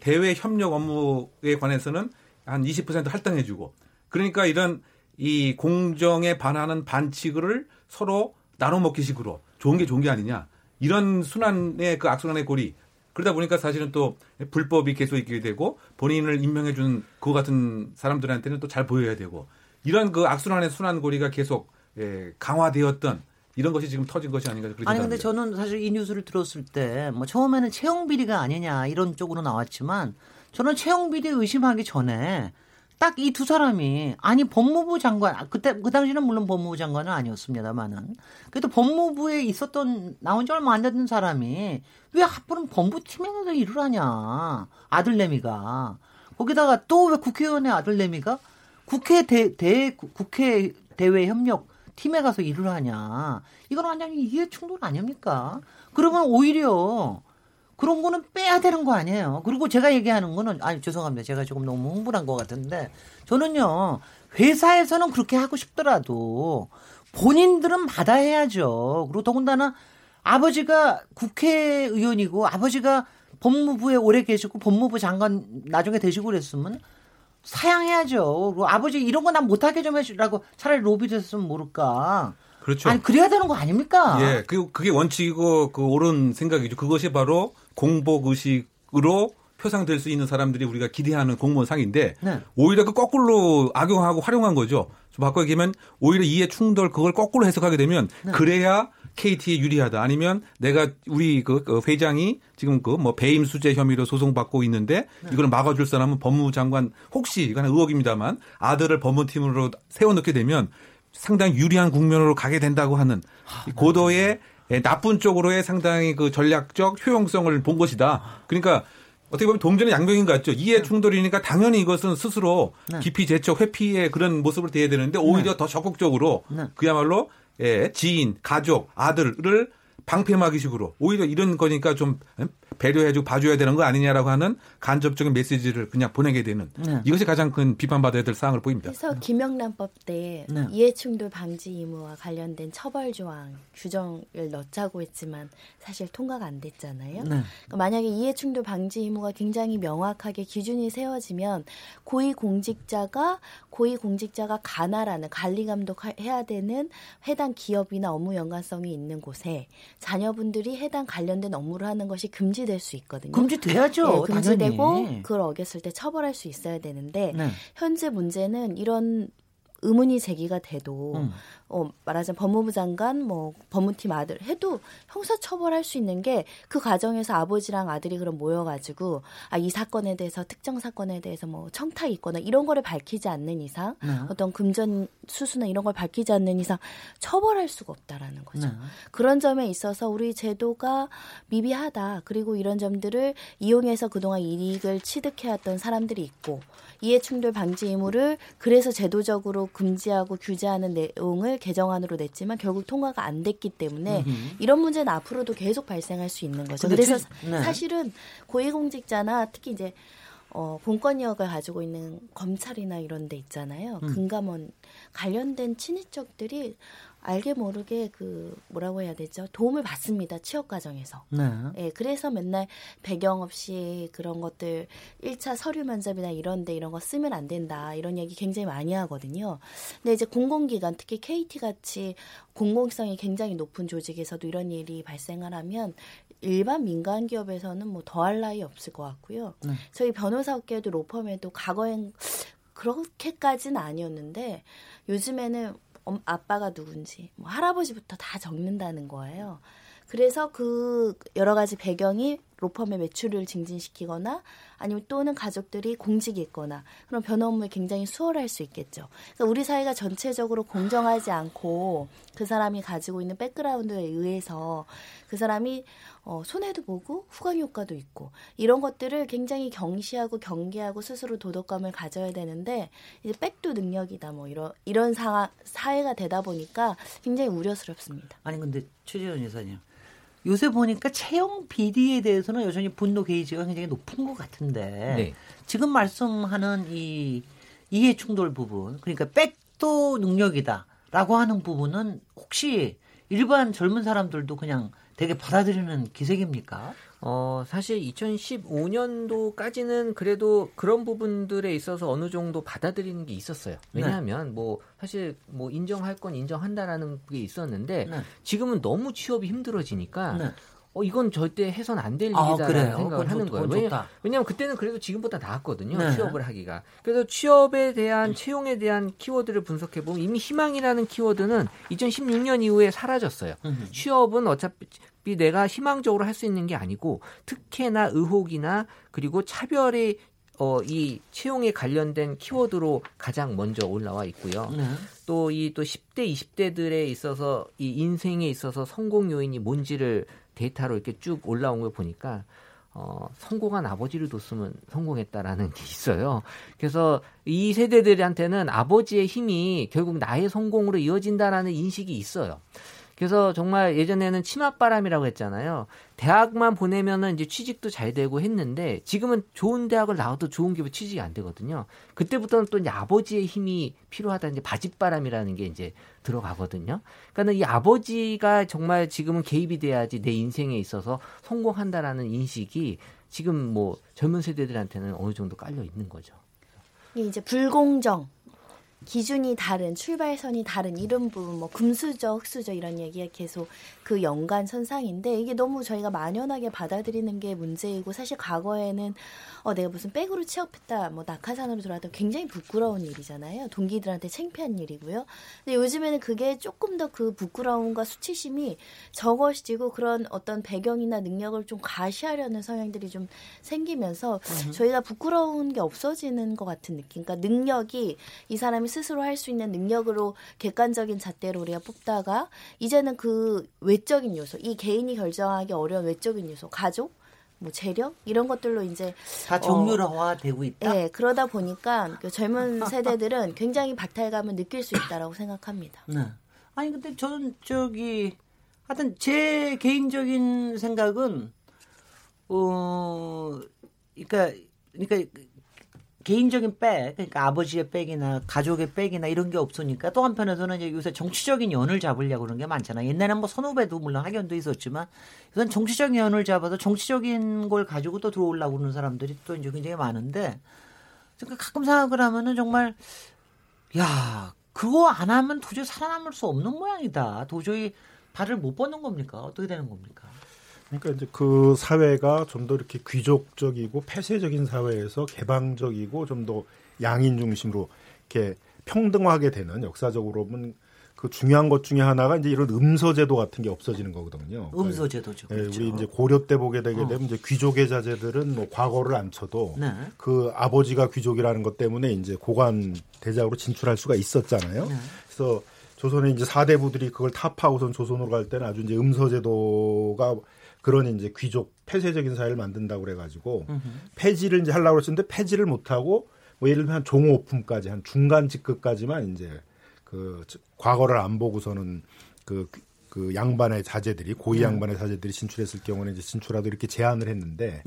대외 협력 업무에 관해서는 한 20% 할당해주고 그러니까 이런 이 공정에 반하는 반칙을 서로 나눠 먹기식으로 좋은 게 아니냐 이런 순환의 그 악순환의 고리 그러다 보니까 사실은 또 불법이 계속 있게 되고 본인을 임명해 준 그 같은 사람들한테는 또 잘 보여야 되고 이런 그 악순환의 순환고리가 계속 강화되었던 이런 것이 지금 터진 것이 아닌가 그렇게 생각합니다. 근데 저는 사실 이 뉴스를 들었을 때 뭐 처음에는 채용 비리가 아니냐 이런 쪽으로 나왔지만 저는 채용 비리 의심하기 전에 딱 이 두 사람이 아니 법무부 장관 그때 그 당시는 물론 법무부 장관은 아니었습니다만은 그래도 법무부에 있었던 나온 지 얼마 안 됐던 사람이 왜 하필 법무팀에서 일을 하냐 아들내미가 거기다가 또 왜 국회의원의 아들내미가 국회 대외 협력 팀에 가서 일을 하냐 이건 완전히 이해 충돌 아닙니까? 그러면 오히려 그런 거는 빼야 되는 거 아니에요. 그리고 제가 얘기하는 거는, 아니, 죄송합니다. 제가 조금 너무 흥분한 것 같은데, 저는요, 회사에서는 그렇게 하고 싶더라도, 본인들은 받아야죠. 그리고 더군다나, 아버지가 국회의원이고, 아버지가 법무부에 오래 계시고, 법무부 장관 나중에 되시고 그랬으면, 사양해야죠. 그리고 아버지, 이런 거 난 못하게 좀 해주라고 차라리 로비를 했으면 모를까. 그렇죠. 아니, 그래야 되는 거 아닙니까? 예, 그게 원칙이고 그 옳은 생각이죠. 그것이 바로 공복 의식으로 표상될 수 있는 사람들이 우리가 기대하는 공무원상인데 네. 오히려 그 거꾸로 악용하고 활용한 거죠. 좀 바꿔 얘기하면 오히려 이해 충돌 그걸 거꾸로 해석하게 되면 네. 그래야 KT에 유리하다. 아니면 내가 우리 그 회장이 지금 그 뭐 배임 수재 혐의로 소송받고 있는데 네. 이걸 막아줄 사람은 법무부 장관 혹시 이건 의혹입니다만 아들을 법무팀으로 세워놓게 되면. 상당히 유리한 국면으로 가게 된다고 하는 고도의 나쁜 쪽으로의 상당히 그 전략적 효용성을 본 것이다. 그러니까 어떻게 보면 동전의 양면인 것 같죠. 이해 충돌이니까 당연히 이것은 스스로 깊이 제쳐 회피의 그런 모습을 대해야 되는데 오히려 더 적극적으로 그야말로 지인, 가족, 아들을 방패막이식으로 오히려 이런 거니까 좀 배려해주고 봐줘야 되는 거 아니냐라고 하는 간접적인 메시지를 그냥 보내게 되는 이것이 가장 큰 비판받아야 될 사항을 보입니다. 그래서 김영란법 때 이해충돌 방지 의무와 관련된 처벌 조항 규정을 넣자고 했지만 사실 통과가 안 됐잖아요. 그러니까 만약에 이해충돌 방지 의무가 굉장히 명확하게 기준이 세워지면 고위공직자가 관할하는 관리감독해야 되는 해당 기업이나 업무 연관성이 있는 곳에 자녀분들이 해당 관련된 업무를 하는 것이 금지될 수 있거든요. 금지돼야죠. 네, 금지되고 당연히. 그걸 어겼을 때 처벌할 수 있어야 되는데 현재 문제는 이런 의문이 제기가 돼도 말하자면 법무부 장관, 뭐 법무팀 아들 해도 형사처벌할 수 있는 게 그 과정에서 아버지랑 아들이 그럼 모여가지고 아, 이 사건에 대해서 특정 사건에 대해서 뭐 청탁이 있거나 이런 거를 밝히지 않는 이상 어떤 금전 수수나 이런 걸 밝히지 않는 이상 처벌할 수가 없다라는 거죠. 그런 점에 있어서 우리 제도가 미비하다. 그리고 이런 점들을 이용해서 그동안 이익을 취득해왔던 사람들이 있고 이해충돌 방지 의무를 그래서 제도적으로 금지하고 규제하는 내용을 개정안으로 냈지만 결국 통과가 안 됐기 때문에 이런 문제는 앞으로도 계속 발생할 수 있는 거죠. 그래서 사실은 고위공직자나 특히 이제 공권력을 가지고 있는 검찰이나 이런 데 있잖아요. 금감원 관련된 친인척들이 알게 모르게 그 뭐라고 해야 되죠? 도움을 받습니다. 취업 과정에서. 예, 그래서 맨날 배경 없이 그런 것들 1차 서류 면접이나 이런데 이런 거 쓰면 안 된다. 이런 얘기 굉장히 많이 하거든요. 근데 이제 공공기관 특히 KT 같이 공공성이 굉장히 높은 조직에서도 이런 일이 발생하면 일반 민간 기업에서는 뭐 더할 나위 없을 것 같고요. 저희 변호사 업계도 로펌에도 과거엔 그렇게까지는 아니었는데 요즘에는 아빠가 누군지 뭐 할아버지부터 다 적는다는 거예요. 그래서 그 여러 가지 배경이 로펌의 매출을 증진시키거나 아니면 또는 가족들이 공직이 있거나 그런 변호 업무에 굉장히 수월할 수 있겠죠. 그러니까 우리 사회가 전체적으로 공정하지 않고 그 사람이 가지고 있는 백그라운드에 의해서 그 사람이 손해도 보고 후광 효과도 있고 이런 것들을 굉장히 경시하고 경계하고 스스로 도덕감을 가져야 되는데 이제 백도 능력이다 뭐 이런 사회가 되다 보니까 굉장히 우려스럽습니다. 아니 근데 최재훈 이사님. 요새 보니까 채용 비리에 대해서는 여전히 분노 게이지가 굉장히 높은 것 같은데 지금 말씀하는 이 이해충돌 부분 그러니까 백도 능력이다라고 하는 부분은 혹시 일반 젊은 사람들도 그냥 되게 받아들이는 기색입니까? 사실 2015년도까지는 그래도 그런 부분들에 있어서 어느 정도 받아들이는 게 있었어요. 왜냐하면 뭐 사실 뭐 인정할 건 인정한다라는 게 있었는데 지금은 너무 취업이 힘들어지니까 이건 절대 해선 안 될 일이다라는 생각을 하는 거예요. 왜냐하면 그때는 그래도 지금보다 나았거든요. 취업을 하기가. 그래서 취업에 대한 채용에 대한 키워드를 분석해보면 이미 희망이라는 키워드는 2016년 이후에 사라졌어요. 취업은 어차피 내가 희망적으로 할 수 있는 게 아니고 특혜나 의혹이나 그리고 차별이 이 채용에 관련된 키워드로 가장 먼저 올라와 있고요. 또 이 10대, 20대들에 있어서 이 인생에 있어서 성공 요인이 뭔지를 데이터로 이렇게 쭉 올라온 걸 보니까 성공한 아버지를 뒀으면 성공했다라는 게 있어요. 그래서 이 세대들한테는 아버지의 힘이 결국 나의 성공으로 이어진다라는 인식이 있어요. 그래서 정말 예전에는 치맛바람이라고 했잖아요. 대학만 보내면은 이제 취직도 잘 되고 했는데 지금은 좋은 대학을 나와도 좋은 기업 취직이 안 되거든요. 그때부터는 또 이제 아버지의 힘이 필요하다, 이제 바짓바람이라는 게 이제 들어가거든요. 그러니까는 이 아버지가 정말 지금은 개입이 돼야지 내 인생에 있어서 성공한다라는 인식이 지금 뭐 젊은 세대들한테는 어느 정도 깔려 있는 거죠. 이제 불공정. 기준이 다른, 출발선이 다른, 이런 부분, 뭐 금수저, 흑수저 이런 얘기가 계속 그 연관 선상인데 이게 너무 저희가 만연하게 받아들이는 게 문제이고, 사실 과거에는 내가 무슨 백으로 취업했다, 뭐 낙하산으로 돌아왔다, 굉장히 부끄러운 일이잖아요. 동기들한테 창피한 일이고요. 근데 요즘에는 그게 조금 더 그 부끄러움과 수치심이 적어지고 그런 어떤 배경이나 능력을 좀 과시하려는 성향들이 좀 생기면서 저희가 부끄러운 게 없어지는 것 같은 느낌. 그러니까 능력이 이 사람이 스스로 할 수 있는 능력으로 객관적인 잣대로 우리가 뽑다가 이제는 그 외적인 요소, 이 개인이 결정하기 어려운 외적인 요소, 가족, 뭐 재력 이런 것들로 이제 다 정률화되고 있다. 네, 그러다 보니까 그 젊은 세대들은 굉장히 박탈감을 느낄 수 있다라고 생각합니다. 네. 아니 근데 저는 하여튼 제 개인적인 생각은 그러니까 개인적인 백, 그러니까 아버지의 백이나 가족의 백이나 이런 게 없으니까, 또 한편에서는 이제 요새 정치적인 연을 잡으려고 그런 게 많잖아요. 옛날에는 뭐 선후배도 물론 학연도 있었지만, 이건 정치적인 연을 잡아서 정치적인 걸 가지고 또 들어오려고 하는 사람들이 또 이제 굉장히 많은데, 그러니까 가끔 생각을 하면은 정말, 야, 그거 안 하면 도저히 살아남을 수 없는 모양이다. 도저히 발을 못 뻗는 겁니까? 어떻게 되는 겁니까? 그러니까 이제 그 사회가 좀 더 이렇게 귀족적이고 폐쇄적인 사회에서 개방적이고 좀 더 양인 중심으로 이렇게 평등하게 되는, 역사적으로 보면 그 중요한 것 중에 하나가 이제 이런 음서제도 같은 게 없어지는 거거든요. 음서제도죠. 그러니까 그렇죠. 우리 이제 고려 때 보게 되게 되면 이제 귀족의 자제들은 뭐 과거를 안 쳐도 네. 그 아버지가 귀족이라는 것 때문에 이제 고관 대작으로 진출할 수가 있었잖아요. 네. 그래서 조선의 이제 4대부들이 그걸 타파하고선 조선으로 갈 때는 아주 이제 음서제도가 그런 이제 귀족 폐쇄적인 사회를 만든다고 그래가지고 폐지를 이제 하려고 했었는데 폐지를 못하고 뭐 예를 들면 종호품까지 한 중간 직급까지만 이제 그 과거를 안 보고서는 그 양반의 자제들이 고위 양반의 자제들이 진출했을 경우는 이제 진출하도 이렇게 제한을 했는데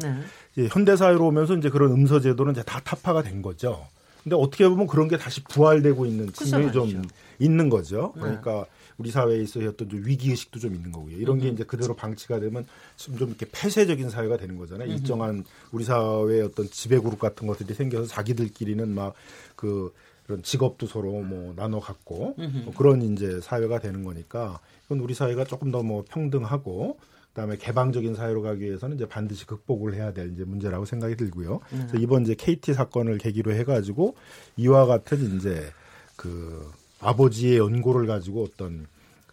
이제 현대 사회로 오면서 이제 그런 음서제도는 이제 다 타파가 된 거죠. 근데 어떻게 보면 그런 게 다시 부활되고 있는 측면이 좀 있는 거죠. 그러니까. 우리 사회에 있어서 어떤 좀 위기의식도 좀 있는 거고요. 이런 게 이제 그대로 방치가 되면 좀 이렇게 폐쇄적인 사회가 되는 거잖아요. 일정한 우리 사회의 어떤 지배그룹 같은 것들이 생겨서 자기들끼리는 막 그런 직업도 서로 뭐 나눠 갖고 뭐 그런 이제 사회가 되는 거니까, 이건 우리 사회가 조금 더 뭐 평등하고 그다음에 개방적인 사회로 가기 위해서는 이제 반드시 극복을 해야 될 이제 문제라고 생각이 들고요. 그래서 이번 이제 KT 사건을 계기로 해가지고 이와 같은 이제 그 아버지의 연고를 가지고 어떤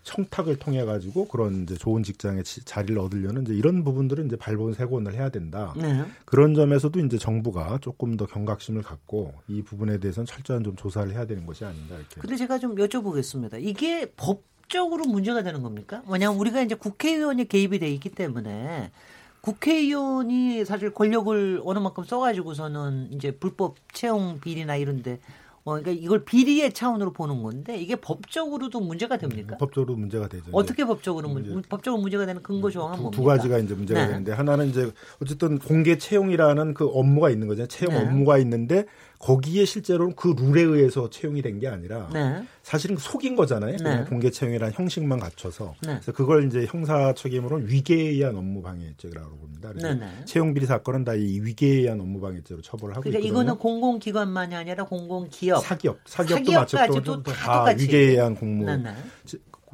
청탁을 통해 가지고 그런 이제 좋은 직장에 자리를 얻으려는 이제 이런 부분들은 이제 발본색원을 해야 된다. 네. 그런 점에서도 이제 정부가 조금 더 경각심을 갖고 이 부분에 대해서는 철저한 좀 조사를 해야 되는 것이 아닌가 이렇게. 근데 제가 좀 여쭤보겠습니다. 이게 법적으로 문제가 되는 겁니까? 왜냐하면 우리가 이제 국회의원이 개입이 돼 있기 때문에 국회의원이 사실 권력을 어느 만큼 써가지고서는 이제 불법 채용 비리나 이런데. 그러니까 이걸 비리의 차원으로 보는 건데 이게 법적으로도 문제가 됩니까? 법적으로 문제가 되죠. 어떻게 법적으로 법적으로 문제가 되는 근거 조항은 뭡니까? 두 가지가 이제 문제가 되는데, 하나는 이제 어쨌든 공개 채용이라는 그 업무가 있는 거잖아요. 채용 업무가 있는데 거기에 실제로는 그 룰에 의해서 채용이 된 게 아니라 사실은 속인 거잖아요. 공개 채용이라는 형식만 갖춰서. 그래서 그걸 이제 형사 책임으로는 위계에 의한 업무방해죄라고 봅니다. 그래서 채용 비리 사건은 다 이 위계에 의한 업무방해죄로 처벌을 하고 있거든요. 그러니까 이거는 공공기관만이 아니라 공공기업, 사기업도 다 위계에 의한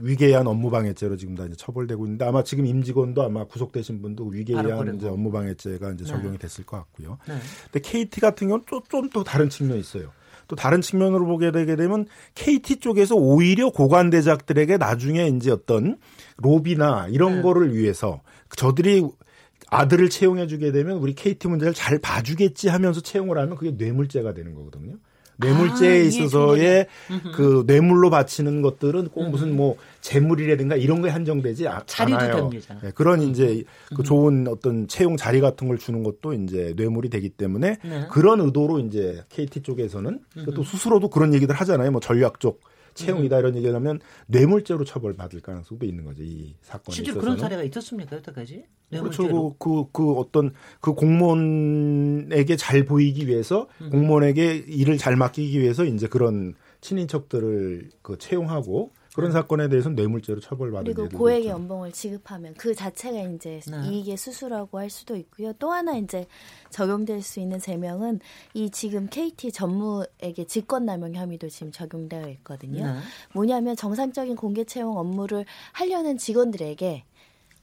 위계에 의한 업무방해죄로 지금 다 이제 처벌되고 있는데, 아마 지금 임직원도 아마 구속되신 분도 위계에 의한 이제 업무방해죄가 이제 적용이 됐을 것 같고요. 근데 KT 같은 경우는 좀 또 다른 측면이 있어요. 또 다른 측면으로 보게 되게 되면 KT 쪽에서 오히려 고관 대작들에게 나중에 이제 어떤 로비나 이런 거를 위해서 저들이 아들을 채용해 주게 되면 우리 KT 문제를 잘 봐주겠지 하면서 채용을 하면 그게 뇌물죄가 되는 거거든요. 뇌물죄에 있어서의 그 뇌물로 바치는 것들은 꼭 무슨 뭐 재물이라든가 이런 거에 한정되지 않아요. 네, 그런 이제 그 좋은 어떤 채용 자리 같은 걸 주는 것도 이제 뇌물이 되기 때문에 그런 의도로 이제 KT 쪽에서는 또 스스로도 그런 얘기들 하잖아요. 뭐 전략적 채용이다 이런 얘기를 하면 뇌물죄로 처벌받을 가능성도 있는 거죠. 이 사건에 실제로 있어서는. 그런 사례가 있었습니까? 여태까지? 뇌물죄로. 그렇죠. 그 어떤 그 공무원에게 잘 보이기 위해서 공무원에게 일을 잘 맡기기 위해서 이제 그런 친인척들을 그 채용하고 그런 사건에 대해서는 뇌물죄로 처벌받는 일이 그리고 고액의 있죠. 연봉을 지급하면 그 자체가 이제 이익의 수수라고 할 수도 있고요. 또 하나 이제 적용될 수 있는 제명은 이 지금 KT 전무에게 직권남용 혐의도 지금 적용되어 있거든요. 뭐냐면 정상적인 공개 채용 업무를 하려는 직원들에게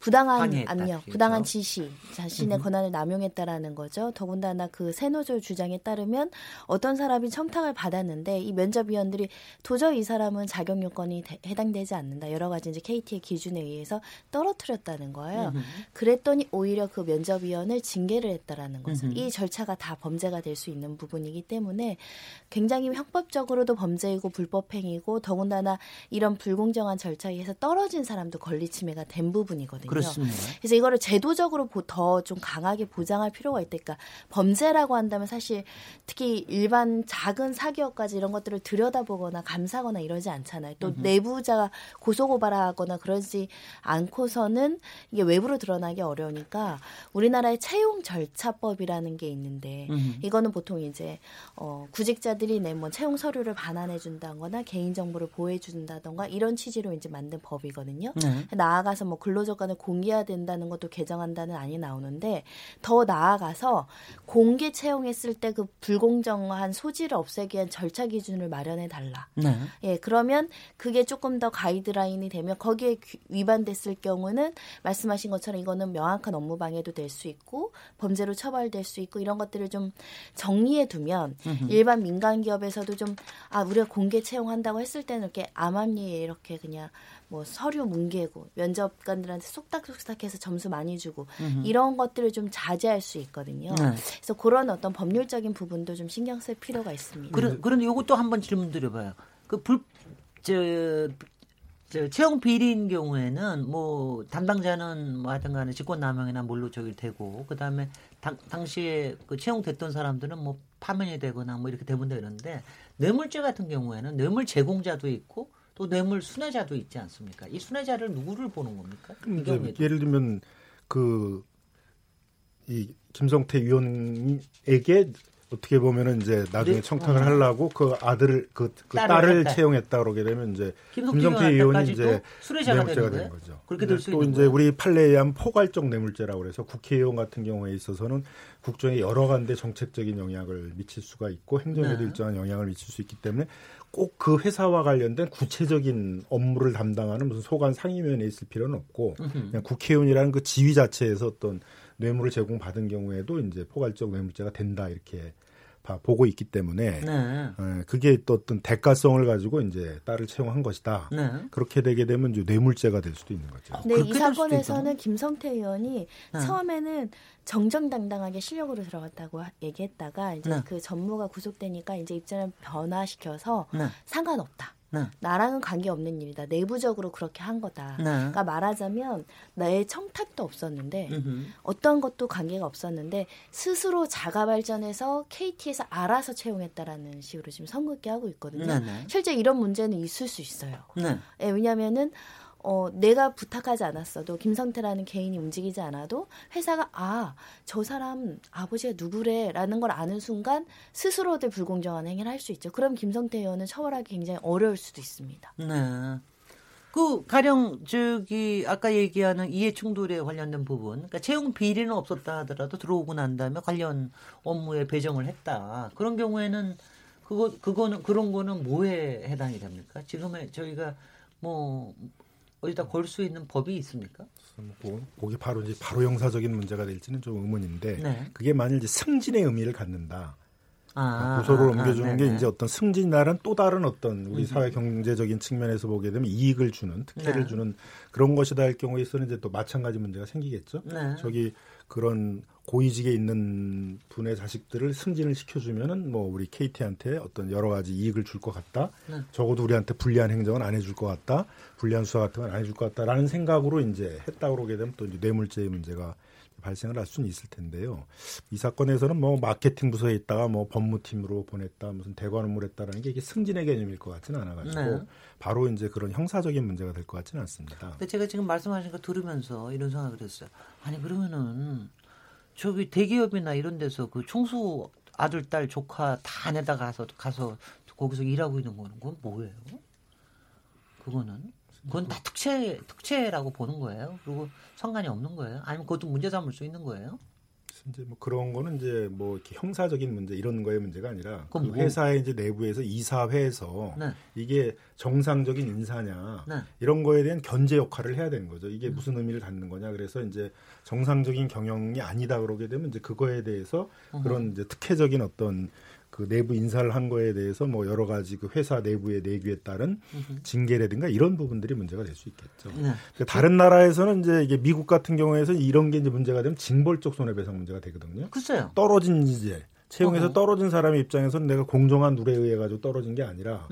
부당한 방해했다, 압력, 그렇죠? 부당한 지시, 자신의 권한을 남용했다라는 거죠. 더군다나 그 세노조 주장에 따르면 어떤 사람이 청탁을 받았는데 이 면접위원들이 도저히 이 사람은 자격 요건이 해당되지 않는다. 여러 가지 이제 KT의 기준에 의해서 떨어뜨렸다는 거예요. 그랬더니 오히려 그 면접위원을 징계를 했다라는 거죠. 이 절차가 다 범죄가 될 수 있는 부분이기 때문에 굉장히 형법적으로도 범죄이고 불법행위고 더군다나 이런 불공정한 절차에 의해서 떨어진 사람도 권리침해가 된 부분이거든요. 그렇습니다. 그래서 이거를 제도적으로 더 좀 강하게 보장할 필요가 있다. 그러니까 범죄라고 한다면 사실 특히 일반 작은 사기업까지 이런 것들을 들여다보거나 감사하거나 이러지 않잖아요. 또 내부자가 고소고발하거나 그러지 않고서는 이게 외부로 드러나기 어려우니까 우리나라의 채용 절차법이라는 게 있는데 이거는 보통 이제 구직자들이 내면 채용 서류를 반환해준다거나 개인정보를 보호해준다던가 이런 취지로 이제 만든 법이거든요. 나아가서 뭐 근로조건을 공개화된다는 것도 개정한다는 안이 나오는데 더 나아가서 공개 채용했을 때 그 불공정한 소지를 없애기 위한 절차 기준을 마련해달라. 예, 그러면 그게 조금 더 가이드라인이 되면 거기에 위반됐을 경우는 말씀하신 것처럼 이거는 명확한 업무방해도 될 수 있고 범죄로 처벌될 수 있고 이런 것들을 좀 정리해두면 일반 민간기업에서도 좀 우리가 공개 채용한다고 했을 때는 이렇게 암암리에 이렇게 그냥 뭐 서류 뭉개고 면접관들한테 속닥속닥해서 점수 많이 주고 이런 것들을 좀 자제할 수 있거든요. 그래서 그런 어떤 법률적인 부분도 좀 신경 쓸 필요가 있습니다. 그런데 요거 또 한번 질문 드려봐요. 그 채용 비리인 경우에는 뭐 담당자는 뭐 하여튼간에 직권남용이나 뭘로 저기 되고 그다음에 당시에 그 채용됐던 사람들은 뭐 파면이 되거나 뭐 이렇게 대부분 되는데 뇌물죄 같은 경우에는 뇌물 제공자도 있고 또 뇌물 순회자도 있지 않습니까? 이 순회자를 누구를 보는 겁니까? 예를 들면 이 김성태 위원에게 어떻게 보면은 이제 나중에 청탁을 하려고 그 아들을 그 딸을 채용했다 그러게 되면 이제 김성태 의원이 이제 순회자가 되는 거죠. 그렇게 될 수 있는 거예요. 또 이제 우리 판례에 의하면 포괄적 뇌물죄라고 그래서 국회의원 같은 경우에 있어서는 국정에 여러 간데 정책적인 영향을 미칠 수가 있고 행정에도 일정한 영향을 미칠 수 있기 때문에 꼭 그 회사와 관련된 구체적인 업무를 담당하는 무슨 소관 상임위원회에 있을 필요는 없고 그냥 국회의원이라는 그 지위 자체에서 어떤 뇌물을 제공받은 경우에도 이제 포괄적 뇌물죄가 된다 이렇게 보고 있기 때문에 그게 또 어떤 대가성을 가지고 이제 딸을 채용한 것이다. 그렇게 되게 되면 이제 뇌물죄가 될 수도 있는 거죠. 네, 이 사건에서는 김성태 의원이 처음에는 정정당당하게 실력으로 들어갔다고 얘기했다가 이제 그 전무가 구속되니까 이제 입장을 변화시켜서 상관없다. 나랑은 관계없는 일이다. 내부적으로 그렇게 한 거다. 그러니까 말하자면 나의 청탁도 없었는데 어떤 것도 관계가 없었는데 스스로 자가 발전해서 KT에서 알아서 채용했다라는 식으로 지금 선긋게 하고 있거든요. 실제 이런 문제는 있을 수 있어요. 네, 왜냐하면은 내가 부탁하지 않았어도 김성태라는 개인이 움직이지 않아도 회사가 저 사람 아버지가 누구래라는 걸 아는 순간 스스로들 불공정한 행위를 할 수 있죠. 그럼 김성태 의원은 처벌하기 굉장히 어려울 수도 있습니다. 네. 그 가령 아까 얘기하는 이해충돌에 관련된 부분, 그러니까 채용 비리는 없었다 하더라도 들어오고 난 다음에 관련 업무에 배정을 했다. 그런 경우에는 그런 거는 뭐에 해당이 됩니까? 지금에 저희가 뭐 어디다 걸 수 있는 법이 있습니까? 그게 바로 이제 바로 형사적인 문제가 될지는 좀 의문인데 그게 만일 이제 승진의 의미를 갖는다. 고소를 옮겨주는 게 이제 어떤 승진이라는 또 다른 어떤 우리 사회 경제적인 측면에서 보게 되면 이익을 주는 특혜를 주는 그런 것이다 할 경우에 있어서는 이제 또 마찬가지 문제가 생기겠죠. 저기 그런 고위직에 있는 분의 자식들을 승진을 시켜주면은 뭐 우리 KT한테 어떤 여러 가지 이익을 줄 것 같다. 적어도 우리한테 불리한 행정은 안 해줄 것 같다. 불리한 수사 같은 건 안 해줄 것 같다라는 생각으로 이제 했다 그러게 되면 또 이제 뇌물죄의 문제가 발생을 할 수는 있을 텐데요. 이 사건에서는 뭐 마케팅 부서에 있다가 뭐 법무팀으로 보냈다, 무슨 대관음을 했다라는 게 이게 승진의 개념일 것 같지는 않아가지고 네. 바로 이제 그런 형사적인 문제가 될 것 같지는 않습니다. 근데 제가 지금 말씀하신 거 들으면서 이런 생각을 했어요. 아니 그러면은 저기 대기업이나 이런 데서 그 총수 아들, 딸, 조카 다 안에다 가서 거기서 일하고 있는 거는 그건 뭐예요? 그거는? 그건 다 특채라고 보는 거예요. 그리고 상관이 없는 거예요. 아니면 그것도 문제 삼을 수 있는 거예요. 이제 뭐 그런 거는 이제 뭐 이렇게 형사적인 문제 이런 거의 문제가 아니라 그 회사의 이제 내부에서 이사회에서 네. 이게 정상적인 인사냐 네. 이런 거에 대한 견제 역할을 해야 되는 거죠. 이게 무슨 의미를 갖는 거냐. 그래서 이제 정상적인 경영이 아니다 그러게 되면 이제 그거에 대해서 그런 이제 특혜적인 어떤 그 내부 인사를 한 거에 대해서 뭐 여러 가지 그 회사 내부의 내규에 따른 징계라든가 이런 부분들이 문제가 될 수 있겠죠. 네. 그러니까 다른 나라에서는 이제 이게 미국 같은 경우에서 이런 게 이제 문제가 되면 징벌적 손해배상 문제가 되거든요. 글쎄요. 떨어진 이제 채용에서 떨어진 사람의 입장에서는 내가 공정한 룰에 의해 가지고 떨어진 게 아니라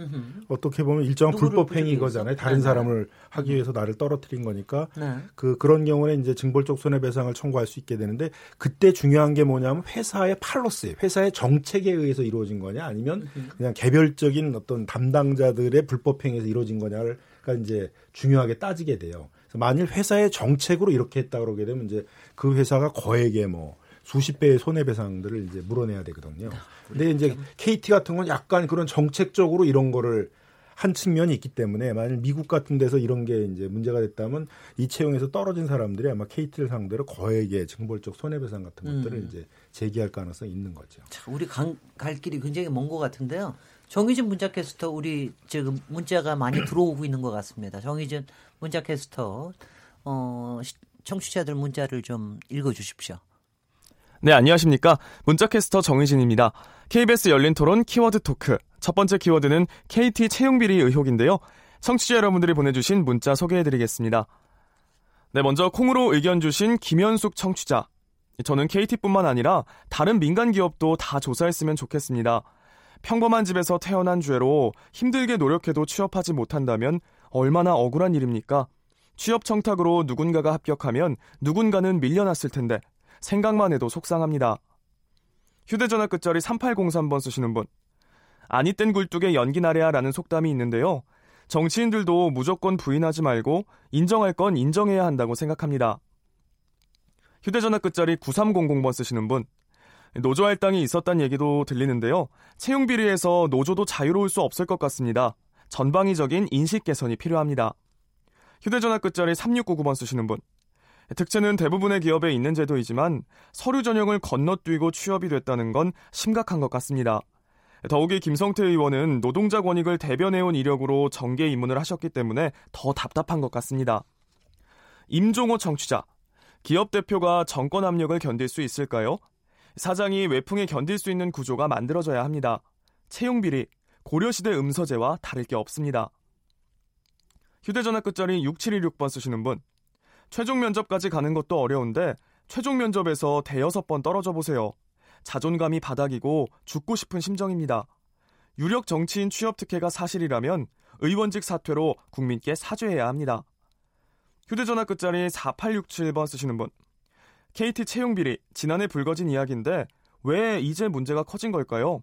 어떻게 보면 일정한 불법 행위 거잖아요. 다른 사람을 하기 위해서 나를 떨어뜨린 거니까 네. 그런 경우는 이제 징벌적 손해배상을 청구할 수 있게 되는데 그때 중요한 게 뭐냐면 회사의 팔로스, 회사의 정책에 의해서 이루어진 거냐 아니면 그냥 개별적인 어떤 담당자들의 불법 행위에서 이루어진 거냐를 그러니까 이제 중요하게 따지게 돼요. 그래서 만일 회사의 정책으로 이렇게 했다 그러게 되면 이제 그 회사가 거액의 뭐 수십 배의 손해배상들을 이제 물어내야 되거든요. 근데 이제 KT 같은 건 약간 그런 정책적으로 이런 거를 한 측면이 있기 때문에 만약 미국 같은 데서 이런 게 이제 문제가 됐다면 이 채용에서 떨어진 사람들이 아마 KT를 상대로 거액의 징벌적 손해배상 같은 것들을 이제 제기할 가능성이 있는 거죠. 자, 우리 갈 길이 굉장히 먼 것 같은데요. 정의진 문자캐스터 우리 지금 문자가 많이 들어오고 있는 것 같습니다. 정의진 문자캐스터 청취자들 문자를 좀 읽어주십시오. 네, 안녕하십니까. 문자캐스터 정의진입니다. KBS 열린토론 키워드 토크. 첫 번째 키워드는 KT 채용비리 의혹인데요. 청취자 여러분들이 보내주신 문자 소개해드리겠습니다. 네, 먼저 콩으로 의견 주신 김현숙 청취자. 저는 KT뿐만 아니라 다른 민간 기업도 다 조사했으면 좋겠습니다. 평범한 집에서 태어난 죄로 힘들게 노력해도 취업하지 못한다면 얼마나 억울한 일입니까? 취업 청탁으로 누군가가 합격하면 누군가는 밀려났을 텐데 생각만 해도 속상합니다. 휴대전화 끝자리 3803번 쓰시는 분. 아니 땐 굴뚝에 연기 나래야라는 속담이 있는데요. 정치인들도 무조건 부인하지 말고 인정할 건 인정해야 한다고 생각합니다. 휴대전화 끝자리 9300번 쓰시는 분. 노조 할당이 있었다는 얘기도 들리는데요. 채용 비리에서 노조도 자유로울 수 없을 것 같습니다. 전방위적인 인식 개선이 필요합니다. 휴대전화 끝자리 3699번 쓰시는 분. 특채는 대부분의 기업에 있는 제도이지만 서류 전형을 건너뛰고 취업이 됐다는 건 심각한 것 같습니다. 더욱이 김성태 의원은 노동자 권익을 대변해온 이력으로 정계 입문을 하셨기 때문에 더 답답한 것 같습니다. 임종호 청취자, 기업 대표가 정권 압력을 견딜 수 있을까요? 사장이 외풍에 견딜 수 있는 구조가 만들어져야 합니다. 채용 비리, 고려시대 음서제와 다를 게 없습니다. 휴대전화 끝자리 6726번 쓰시는 분. 최종 면접까지 가는 것도 어려운데 최종 면접에서 대여섯 번 떨어져 보세요. 자존감이 바닥이고 죽고 싶은 심정입니다. 유력 정치인 취업 특혜가 사실이라면 의원직 사퇴로 국민께 사죄해야 합니다. 휴대전화 끝자리 4867번 쓰시는 분. KT 채용 비리, 지난해 불거진 이야기인데 왜 이제 문제가 커진 걸까요?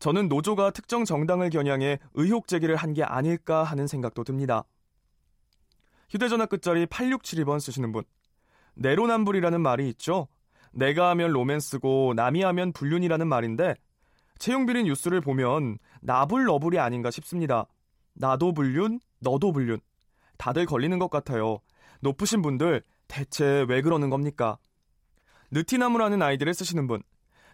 저는 노조가 특정 정당을 겨냥해 의혹 제기를 한 게 아닐까 하는 생각도 듭니다. 휴대전화 끝자리 8672번 쓰시는 분. 내로남불이라는 말이 있죠. 내가 하면 로맨스고 남이 하면 불륜이라는 말인데 채용비리 뉴스를 보면 나불너불이 아닌가 싶습니다. 나도 불륜, 너도 불륜. 다들 걸리는 것 같아요. 높으신 분들 대체 왜 그러는 겁니까? 느티나무라는 아이디를 쓰시는 분.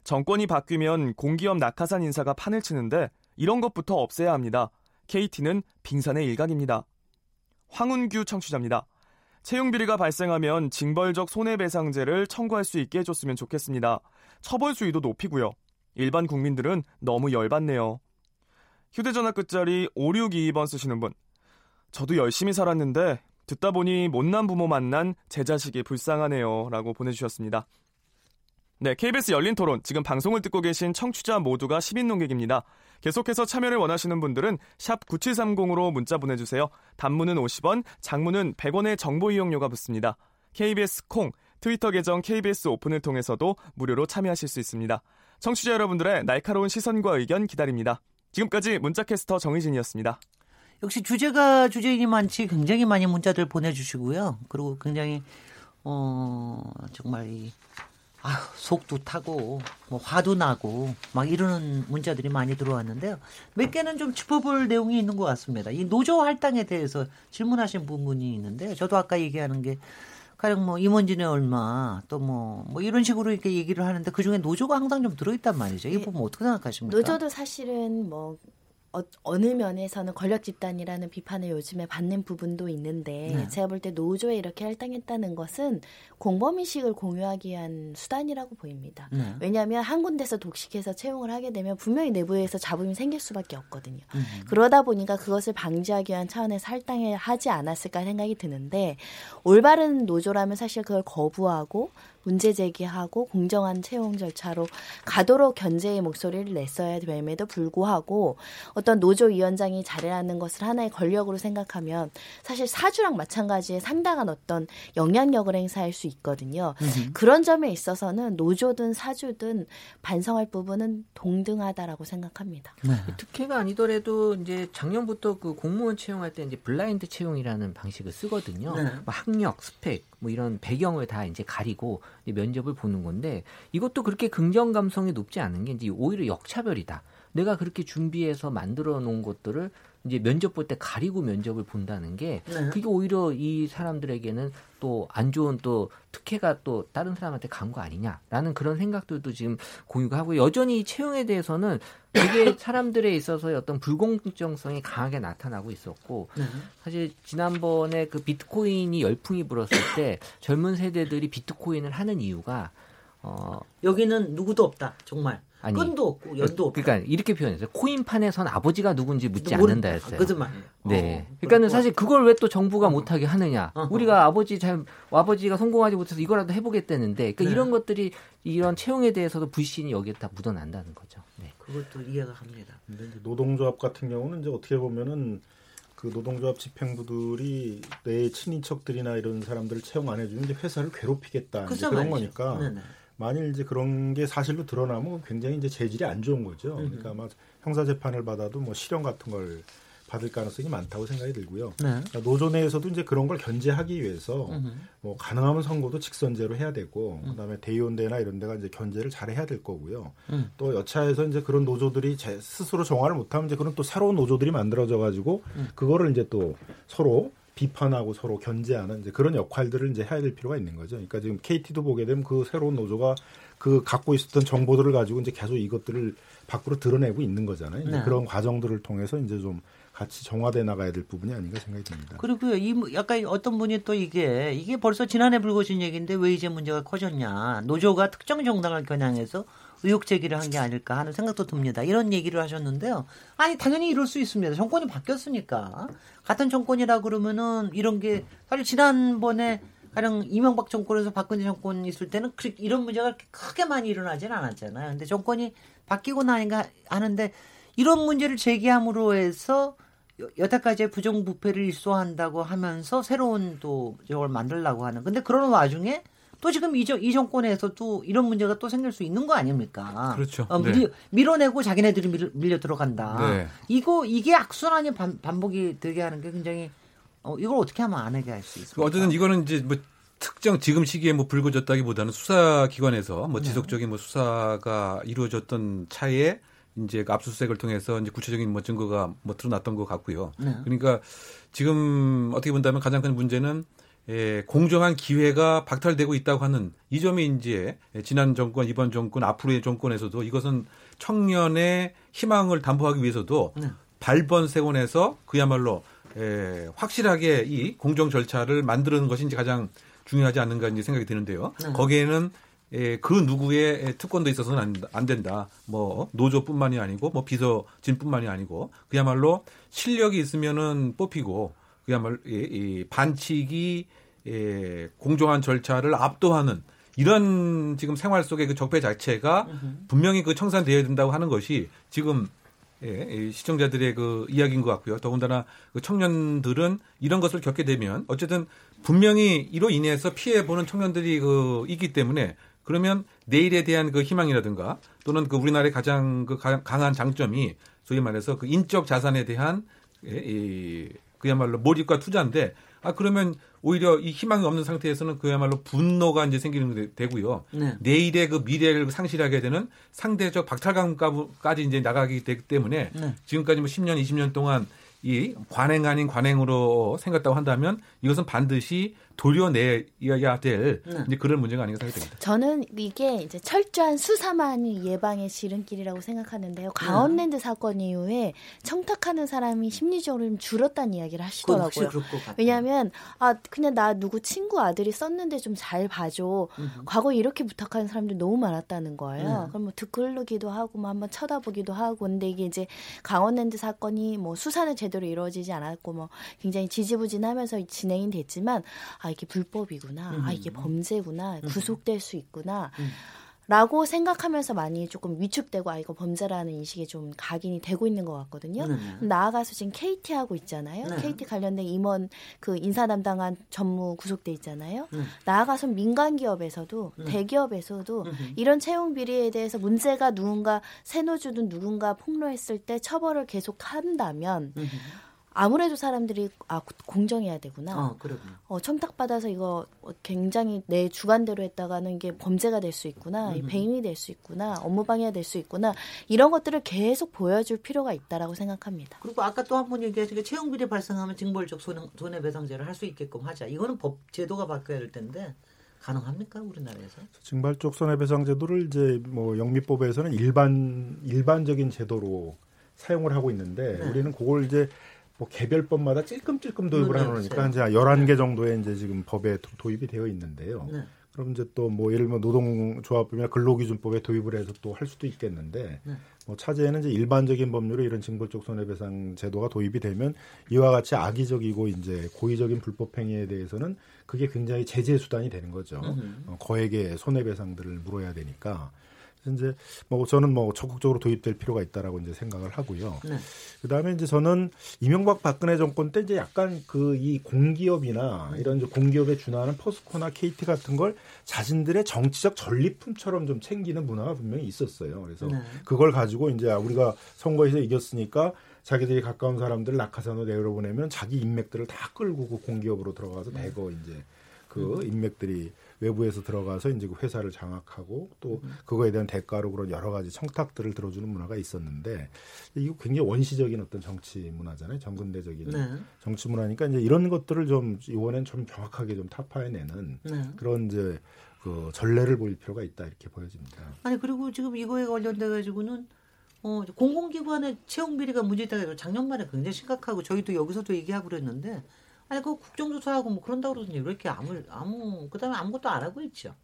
정권이 바뀌면 공기업 낙하산 인사가 판을 치는데 이런 것부터 없애야 합니다. KT는 빙산의 일각입니다. 황은규 청취자입니다. 채용비리가 발생하면 징벌적 손해배상제를 청구할 수 있게 해줬으면 좋겠습니다. 처벌 수위도 높이고요. 일반 국민들은 너무 열받네요. 휴대전화 끝자리 5622번 쓰시는 분. 저도 열심히 살았는데 듣다 보니 못난 부모 만난 제 자식이 불쌍하네요. 라고 보내주셨습니다. 네, KBS 열린토론. 지금 방송을 듣고 계신 청취자 모두가 시민논객입니다. 계속해서 참여를 원하시는 분들은 샵 9730으로 문자 보내주세요. 단문은 50원, 장문은 100원의 정보 이용료가 붙습니다. KBS 콩, 트위터 계정 KBS 오픈을 통해서도 무료로 참여하실 수 있습니다. 청취자 여러분들의 날카로운 시선과 의견 기다립니다. 지금까지 문자캐스터 정희진이었습니다. 역시 주제가 주제이니만치 굉장히 많이 문자들 보내주시고요. 그리고 굉장히 정말 속도 타고 뭐 화도 나고 막 이러는 문자들이 많이 들어왔는데요. 몇 개는 좀 짚어볼 내용이 있는 것 같습니다. 이 노조 할당에 대해서 질문하신 부분이 있는데 저도 아까 얘기하는 게 가령 뭐 임원진의 얼마 또 뭐 이런 식으로 이렇게 얘기를 하는데 그중에 노조가 항상 좀 들어있단 말이죠. 이 부분 어떻게 생각하십니까? 노조도 사실은 어느 면에서는 권력 집단이라는 비판을 요즘에 받는 부분도 있는데 네. 제가 볼 때 노조에 이렇게 할당했다는 것은 공범의식을 공유하기 위한 수단이라고 보입니다. 네. 왜냐하면 한 군데서 독식해서 채용을 하게 되면 분명히 내부에서 잡음이 생길 수밖에 없거든요. 그러다 보니까 그것을 방지하기 위한 차원에서 할당을 하지 않았을까 생각이 드는데 올바른 노조라면 사실 그걸 거부하고 문제 제기하고 공정한 채용 절차로 가도록 견제의 목소리를 냈어야 됨에도 불구하고 어떤 노조위원장이 잘하는 것을 하나의 권력으로 생각하면 사실 사주랑 마찬가지의 상당한 어떤 영향력을 행사할 수 있거든요. 그런 점에 있어서는 노조든 사주든 반성할 부분은 동등하다라고 생각합니다. 네. 특혜가 아니더라도 이제 작년부터 그 공무원 채용할 때 이제 블라인드 채용이라는 방식을 쓰거든요. 네. 뭐 학력, 스펙, 뭐 이런 배경을 다 이제 가리고 면접을 보는 건데 이것도 그렇게 긍정 감성이 높지 않은 게 이제 오히려 역차별이다. 내가 그렇게 준비해서 만들어 놓은 것들을 이제 면접 볼 때 가리고 면접을 본다는 게 그게 오히려 이 사람들에게는 또 안 좋은 또 특혜가 또 다른 사람한테 간 거 아니냐라는 그런 생각들도 지금 공유가 하고 여전히 채용에 대해서는 되게 사람들에 있어서 어떤 불공정성이 강하게 나타나고 있었고 사실 지난번에 그 비트코인이 열풍이 불었을 때 젊은 세대들이 비트코인을 하는 이유가 여기는 누구도 없다 정말. 아니, 끈도 없고 연도 없고. 그러니까 이렇게 표현했어요. 코인판에선 아버지가 누군지 묻지 않는다 했어요. 거짓말. 네. 그러니까는 사실 그걸 왜 또 정부가 못하게 하느냐. 우리가 아버지가 성공하지 못해서 이거라도 해보겠다는데. 그러니까 네. 이런 것들이 이런 채용에 대해서도 불신이 여기에 다 묻어난다는 거죠. 네. 그것도 이해가 갑니다. 근데 이제 노동조합 같은 경우는 이제 어떻게 보면은 그 노동조합 집행부들이 내 친인척들이나 이런 사람들을 채용 안 해주면 이제 회사를 괴롭히겠다. 그런 거니까. 네네. 만일 이제 그런 게 사실로 드러나면 굉장히 이제 재질이 안 좋은 거죠. 그러니까 아마 형사 재판을 받아도 뭐 실형 같은 걸 받을 가능성이 많다고 생각이 들고요. 네. 그러니까 노조 내에서도 이제 그런 걸 견제하기 위해서 뭐 가능하면 선거도 직선제로 해야 되고 그다음에 대의원대나 이런 데가 이제 견제를 잘 해야 될 거고요. 또 여차해서 이제 그런 노조들이 스스로 정화를 못하면 이제 그런 또 새로운 노조들이 만들어져 가지고 그거를 이제 또 서로 비판하고 서로 견제하는 이제 그런 역할들을 이제 해야 될 필요가 있는 거죠. 그러니까 지금 KT도 보게 되면 그 새로운 노조가 그 갖고 있었던 정보들을 가지고 이제 계속 이것들을 밖으로 드러내고 있는 거잖아요. 네. 그런 과정들을 통해서 이제 좀 같이 정화돼 나가야 될 부분이 아닌가 생각이 듭니다. 그리고요, 이 약간 어떤 분이 또 이게 벌써 지난해 불거진 얘기인데 왜 이제 문제가 커졌냐. 노조가 특정 정당을 겨냥해서 의혹 제기를 한 게 아닐까 하는 생각도 듭니다. 이런 얘기를 하셨는데요. 아니 당연히 이럴 수 있습니다. 정권이 바뀌었으니까. 같은 정권이라 그러면은 이런 게 사실 지난번에 가령 이명박 정권에서 박근혜 정권 있을 때는 이런 문제가 그렇게 크게 많이 일어나진 않았잖아요. 근데 정권이 바뀌고 나니까 하는데 이런 문제를 제기함으로 해서 여태까지의 부정부패를 일소한다고 하면서 새로운 또 저걸 만들려고 하는. 근데 그런 와중에 또 지금 이 정권에서 또 이런 문제가 또 생길 수 있는 거 아닙니까? 그렇죠. 밀어내고 자기네들이 밀려 들어간다. 네. 이게 악순환이 반복이 되게 하는 게 굉장히 이걸 어떻게 하면 안 하게 할 수 있습니까? 어쨌든 이거는 이제 뭐 특정 지금 시기에 뭐 불거졌다기보다는 수사기관에서 뭐 지속적인 뭐 수사가 이루어졌던 차에 이제 압수수색을 통해서 이제 구체적인 뭐 증거가 뭐 드러났던 것 같고요. 네. 그러니까 지금 어떻게 본다면 가장 큰 문제는. 예, 공정한 기회가 박탈되고 있다고 하는 이 점이 이제 지난 정권, 이번 정권, 앞으로의 정권에서도 이것은 청년의 희망을 담보하기 위해서도 발번세원에서 그야말로 확실하게 이 공정 절차를 만드는 것이 이제 가장 중요하지 않는가 이제 생각이 드는데요. 거기에는 그 누구의 특권도 있어서는 안 된다. 뭐 노조뿐만이 아니고 뭐 비서진뿐만이 아니고 그야말로 실력이 있으면은 뽑히고. 그야말로 이 반칙이 공정한 절차를 압도하는 이런 지금 생활 속의 그 적폐 자체가 분명히 그 청산되어야 된다고 하는 것이 지금 예, 시청자들의 그 이야기인 것 같고요. 더군다나 그 청년들은 이런 것을 겪게 되면 어쨌든 분명히 이로 인해서 피해보는 청년들이 그 있기 때문에 그러면 내일에 대한 그 희망이라든가 또는 그 우리나라의 가장 그 강한 장점이 소위 말해서 그 인적 자산에 대한 그야말로 몰입과 투자인데 아 그러면 오히려 이 희망이 없는 상태에서는 그야말로 분노가 이제 생기는 게 되고요. 네. 내일의 그 미래를 상실하게 되는 상대적 박탈감까지 이제 나가기 되기 때문에 네. 지금까지 뭐 10년, 20년 동안 이 관행 아닌 관행으로 생겼다고 한다면 이것은 반드시 돌려내야 될 네. 이제 그런 문제가 아닌가 생각됩니다. 저는 이게 이제 철저한 수사만이 예방의 지름길이라고 생각하는데요. 강원랜드 사건 이후에 청탁하는 사람이 심리적으로 좀 줄었다는 이야기를 하시더라고요. 왜냐하면 아 그냥 나 누구 친구 아들이 썼는데 좀 잘 봐줘. 과거 이렇게 부탁하는 사람들 너무 많았다는 거예요. 그럼 뭐 듣글르기도 하고 뭐 한번 쳐다보기도 하고 근데 이게 이제 강원랜드 사건이 뭐 수사는 제대로 이루어지지 않았고 뭐 굉장히 지지부진하면서 진행이 됐지만 아 이게 불법이구나, 아 이게 범죄구나, 구속될 수 있구나. 라고 생각하면서 많이 조금 위축되고 아 이거 범죄라는 인식이 좀 각인이 되고 있는 것 같거든요. 나아가서 지금 KT 하고 있잖아요. 네. KT 관련된 임원 그 인사 담당한 전무 구속돼 있잖아요. 나아가서 민간 기업에서도 대기업에서도 이런 채용 비리에 대해서 문제가 누군가 세노주든 누군가 폭로했을 때 처벌을 계속한다면. 아무래도 사람들이 아 공정해야 되구나. 청탁받아서 이거 굉장히 내 주관대로 했다가는 이게 범죄가 될 수 있구나. 배임이 될 수 있구나. 업무방해가 될 수 있구나. 이런 것들을 계속 보여줄 필요가 있다라고 생각합니다. 그리고 아까 또 한 번 얘기하신 게 채용비리 발생하면 징벌적 손해배상제를 할 수 있게끔 하자. 이거는 법 제도가 바뀌어야 될 텐데. 가능합니까 우리나라에서? 징벌적 손해배상 제도를 이제 뭐 영미법에서는 일반적인 제도로 사용을 하고 있는데 네. 우리는 그걸 이제 뭐 개별법마다 찔끔찔끔 도입을 하니까 이제 11개 정도의 이제 지금 법에 도입이 되어 있는데요. 네. 그럼 이제 또 뭐 예를 들면 노동조합법이나 근로기준법에 도입을 해서 또 할 수도 있겠는데 네. 뭐 차제에는 이제 일반적인 법률에 이런 징벌적 손해배상 제도가 도입이 되면 이와 같이 악의적이고 이제 고의적인 불법행위에 대해서는 그게 굉장히 제재 수단이 되는 거죠. 거액의 손해배상들을 물어야 되니까. 이제 뭐 저는 뭐 적극적으로 도입될 필요가 있다라고 이제 생각을 하고요. 네. 그다음에 이제 저는 이명박 박근혜 정권 때 이제 약간 그 이 공기업이나 이런 이제 공기업에 준하는 포스코나 KT 같은 걸 자신들의 정치적 전리품처럼 좀 챙기는 문화가 분명히 있었어요. 그래서 네. 그걸 가지고 이제 우리가 선거에서 이겼으니까 자기들이 가까운 사람들을 낙하산으로 내려보내면 자기 인맥들을 다 끌고 그 공기업으로 들어가서 대거 이제 그 인맥들이 외부에서 들어가서 이제 그 회사를 장악하고 또 그거에 대한 대가로 그런 여러 가지 청탁들을 들어주는 문화가 있었는데 이거 굉장히 원시적인 어떤 정치 문화잖아요. 전근대적인 네. 정치 문화니까 이제 이런 것들을 좀 이번엔 좀 정확하게 좀 타파해내는 네. 그런 이제 그 전례를 보일 필요가 있다 이렇게 보여집니다. 아니 그리고 지금 이거에 관련돼 가지고는 공공기관의 채용 비리가 문제다. 작년 말에 굉장히 심각하고 저희도 여기서도 얘기하고 그랬는데. 아니 그 국정조사하고 뭐 그런다고 그러더니 왜 이렇게 그다음에 아무것도 안 하고 있죠.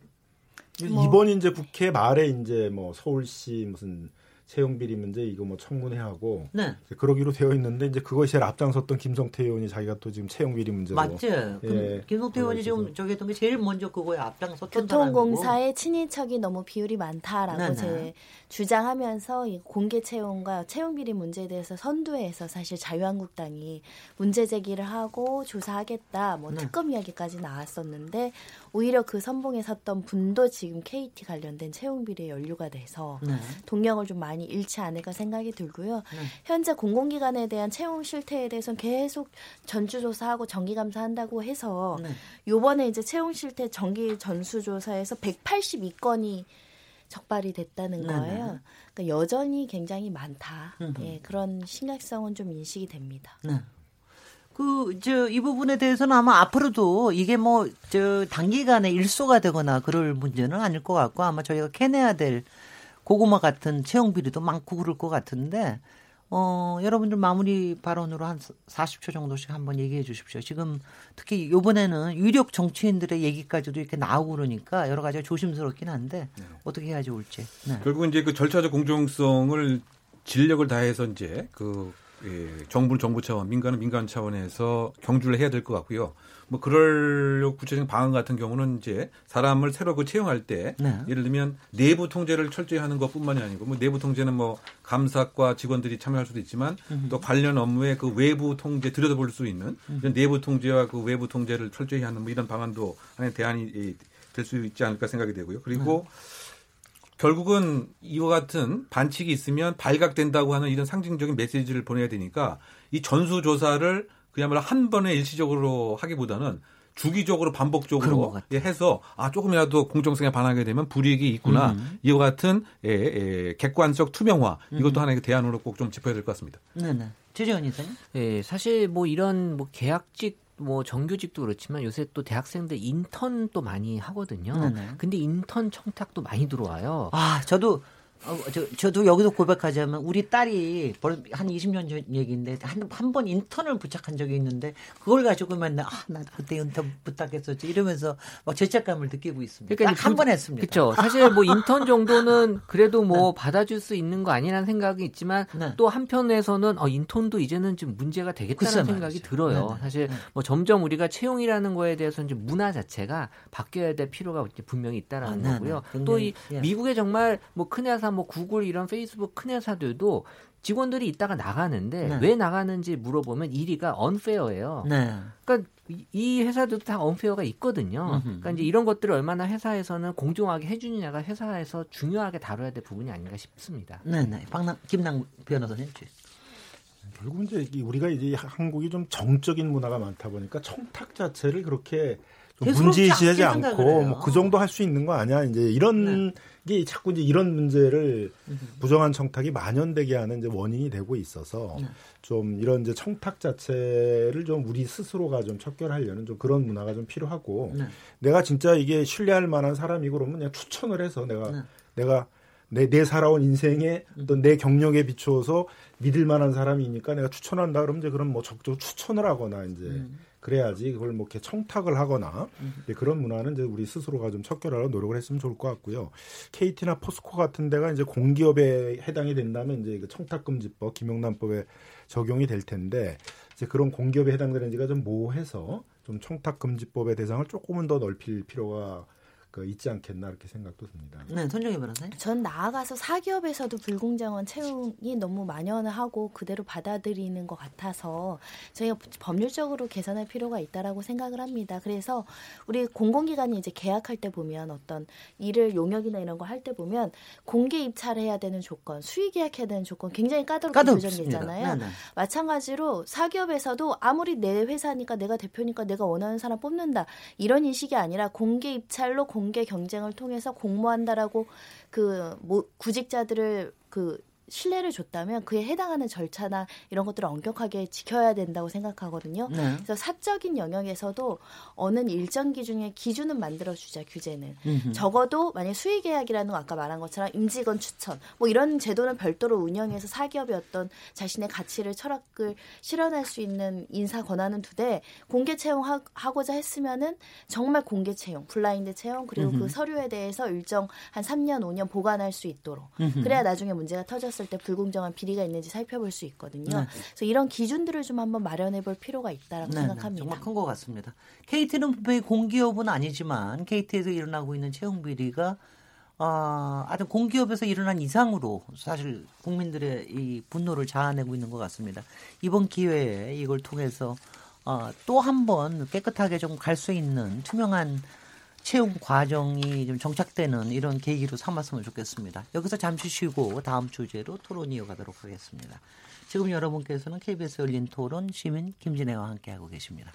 뭐. 이번 이제 국회 말에 이제 뭐 서울시 무슨 채용비리 문제 이거 뭐 청문회하고 네. 그러기로 되어 있는데 이제 그거에 제일 앞장섰던 김성태 의원이 자기가 또 지금 채용비리 문제로 맞죠. 예, 김성태 의원이 지금 저기 했던 게 제일 먼저 그거에 앞장섰던 사람이고 교통공사의 친인척이 너무 비율이 많다라고 네네. 제 주장하면서 이 공개 채용과 채용비리 문제에 대해서 선두에서 사실 자유한국당이 문제 제기를 하고 조사하겠다 뭐 네. 특검 이야기까지 나왔었는데 오히려 그 선봉에 섰던 분도 지금 KT 관련된 채용비리에 연루가 돼서 네. 동력을 좀 많이 잃지 않을까 생각이 들고요. 네. 현재 공공기관에 대한 채용 실태에 대해서는 계속 전주조사하고 정기감사한다고 해서 네. 이번에 이제 채용 실태 정기 전수조사에서 182건이 적발이 됐다는 거예요. 네. 그러니까 여전히 굉장히 많다. 예, 그런 심각성은 좀 인식이 됩니다. 네. 이 부분에 대해서는 아마 앞으로도 이게 단기간에 일소가 되거나 그럴 문제는 아닐 것 같고 아마 저희가 캐내야 될 고구마 같은 채용비리도 많고 그럴 것 같은데 여러분들 마무리 발언으로 한 40초 정도씩 한번 얘기해 주십시오. 지금 특히 이번에는 유력 정치인들의 얘기까지도 이렇게 나오고 그러니까 여러 가지가 조심스럽긴 한데 어떻게 해야 좋을지. 네. 결국은 이제 그 절차적 공정성을 진력을 다해서 이제 그 정부는 정부 차원, 민간은 민간 차원에서 경주를 해야 될 것 같고요. 뭐 그럴 구체적인 방안 같은 경우는 이제 사람을 새로 그 채용할 때 네. 예를 들면 내부 통제를 철저히 하는 것뿐만이 아니고 뭐 내부 통제는 뭐 감사과 직원들이 참여할 수도 있지만 또 관련 업무에 그 외부 통제 들여다볼 수 있는 이런 내부 통제와 그 외부 통제를 철저히 하는 뭐 이런 방안도 하나의 대안이 될 수 있지 않을까 생각이 되고요. 그리고 결국은 이와 같은 반칙이 있으면 발각된다고 하는 이런 상징적인 메시지를 보내야 되니까 이 전수조사를 그야말로 한 번에 일시적으로 하기보다는 주기적으로 반복적으로 해서 아 조금이라도 공정성에 반하게 되면 불이익이 있구나. 이와 같은 객관적 투명화 이것도 하나의 대안으로 꼭 좀 짚어야 될 것 같습니다. 네네. 최재훈 이사님. 예, 사실 뭐 이런 뭐 계약직 뭐 정규직도 그렇지만 요새 또 대학생들 인턴 또 많이 하거든요. 네네. 근데 인턴 청탁도 많이 들어와요. 아 저도 여기서 고백하자면 우리 딸이 한 20년 전 얘기인데 한 번 인턴을 부탁한 적이 있는데 그걸 가지고 맨날 나 그때 인턴 부탁했었지 이러면서 막 죄책감을 느끼고 있습니다. 그러니까 한 번 했습니다. 그렇죠. 사실 뭐 인턴 정도는 그래도 뭐 네. 받아줄 수 있는 거 아니라는 생각이 있지만 네. 또 한편에서는 인턴도 이제는 좀 문제가 되겠다는 생각이 맞죠. 들어요. 네네. 사실 네. 뭐 점점 우리가 채용이라는 거에 대해서는 좀 문화 자체가 바뀌어야 될 필요가 분명히 있다라는 거고요. 또 이 예. 미국에 정말 뭐 큰 회사 뭐 구글 이런 페이스북 큰 회사들도 직원들이 있다가 나가는데 네. 왜 나가는지 물어보면 1위가 언페어예요. 네. 그러니까 이 회사들도 다 언페어가 있거든요. 그러니까 이제 이런 것들을 얼마나 회사에서는 공정하게 해주느냐가 회사에서 중요하게 다뤄야 될 부분이 아닌가 싶습니다. 네네. 김남 변호사님. 결국 이제 우리가 이제 한국이 좀 정적인 문화가 많다 보니까 청탁 자체를 그렇게 문제시하지 않고 뭐 그 정도 할 수 있는 거 아니야? 이제 이런 네. 게 자꾸 이제 이런 문제를 부정한 청탁이 만연되게 하는 이제 원인이 되고 있어서 네. 좀 이런 이제 청탁 자체를 좀 우리 스스로가 좀 척결하려는 좀 그런 문화가 좀 필요하고 네. 내가 진짜 이게 신뢰할 만한 사람이고 그러면 그냥 추천을 해서 내가 내 살아온 인생에 어떤 내 경력에 비추어서 믿을 만한 사람이니까 내가 추천한다 그러면 이제 그럼 뭐 적극적으로 추천을 하거나 이제 그래야지 그걸 뭐 이렇게 청탁을 하거나 그런 문화는 이제 우리 스스로가 좀 척결하려 노력을 했으면 좋을 것 같고요. KT나 포스코 같은 데가 이제 공기업에 해당이 된다면 이제 그 청탁금지법, 김영란법에 적용이 될 텐데 이제 그런 공기업에 해당되는지가 좀 모호해서 좀 청탁금지법의 대상을 조금은 더 넓힐 필요가 있지 않겠나 이렇게 생각도 듭니다. 네, 손정혜 변호사님. 전 나아가서 사기업에서도 불공정한 채용이 너무 만연하고 그대로 받아들이는 것 같아서 저희가 법률적으로 개선할 필요가 있다라고 생각을 합니다. 그래서 우리 공공기관이 이제 계약할 때 보면 어떤 일을 용역이나 이런 거 할 때 보면 공개 입찰 해야 되는 조건, 수의 계약해야 되는 조건 굉장히 까다롭게 규정되잖아요. 네. 마찬가지로 사기업에서도 아무리 내 회사니까 내가 대표니까 내가 원하는 사람 뽑는다 이런 인식이 아니라 공개 입찰로 공개 경쟁을 통해서 공모한다라고 구직자들을 신뢰를 줬다면 그에 해당하는 절차나 이런 것들을 엄격하게 지켜야 된다고 생각하거든요. 네. 그래서 사적인 영역에서도 어느 일정 기준의 기준은 만들어주자 규제는. 적어도 만약 수의계약이라는 거 아까 말한 것처럼 임직원 추천 뭐 이런 제도는 별도로 운영해서 사기업의 어떤 자신의 가치를 철학을 실현할 수 있는 인사 권한은 두되 공개 채용하고자 했으면은 정말 공개 채용, 블라인드 채용 그리고 그 서류에 대해서 일정 한 3년, 5년 보관할 수 있도록 그래야 나중에 문제가 터져 때 불공정한 비리가 있는지 살펴볼 수 있거든요. 네. 그래서 이런 기준들을 좀 한번 마련해 볼 필요가 있다라고 네, 생각합니다. 네, 정말 큰 것 같습니다. KT는 분명히 공기업은 아니지만 KT에서 일어나고 있는 채용 비리가 아주 공기업에서 일어난 이상으로 사실 국민들의 이 분노를 자아내고 있는 것 같습니다. 이번 기회에 이걸 통해서 또 한 번 깨끗하게 좀 갈 수 있는 투명한 채용 과정이 좀 정착되는 이런 계기로 삼았으면 좋겠습니다. 여기서 잠시 쉬고 다음 주제로 토론 이어가도록 하겠습니다. 지금 여러분께서는 KBS 열린 토론 시민 김진애와 함께하고 계십니다.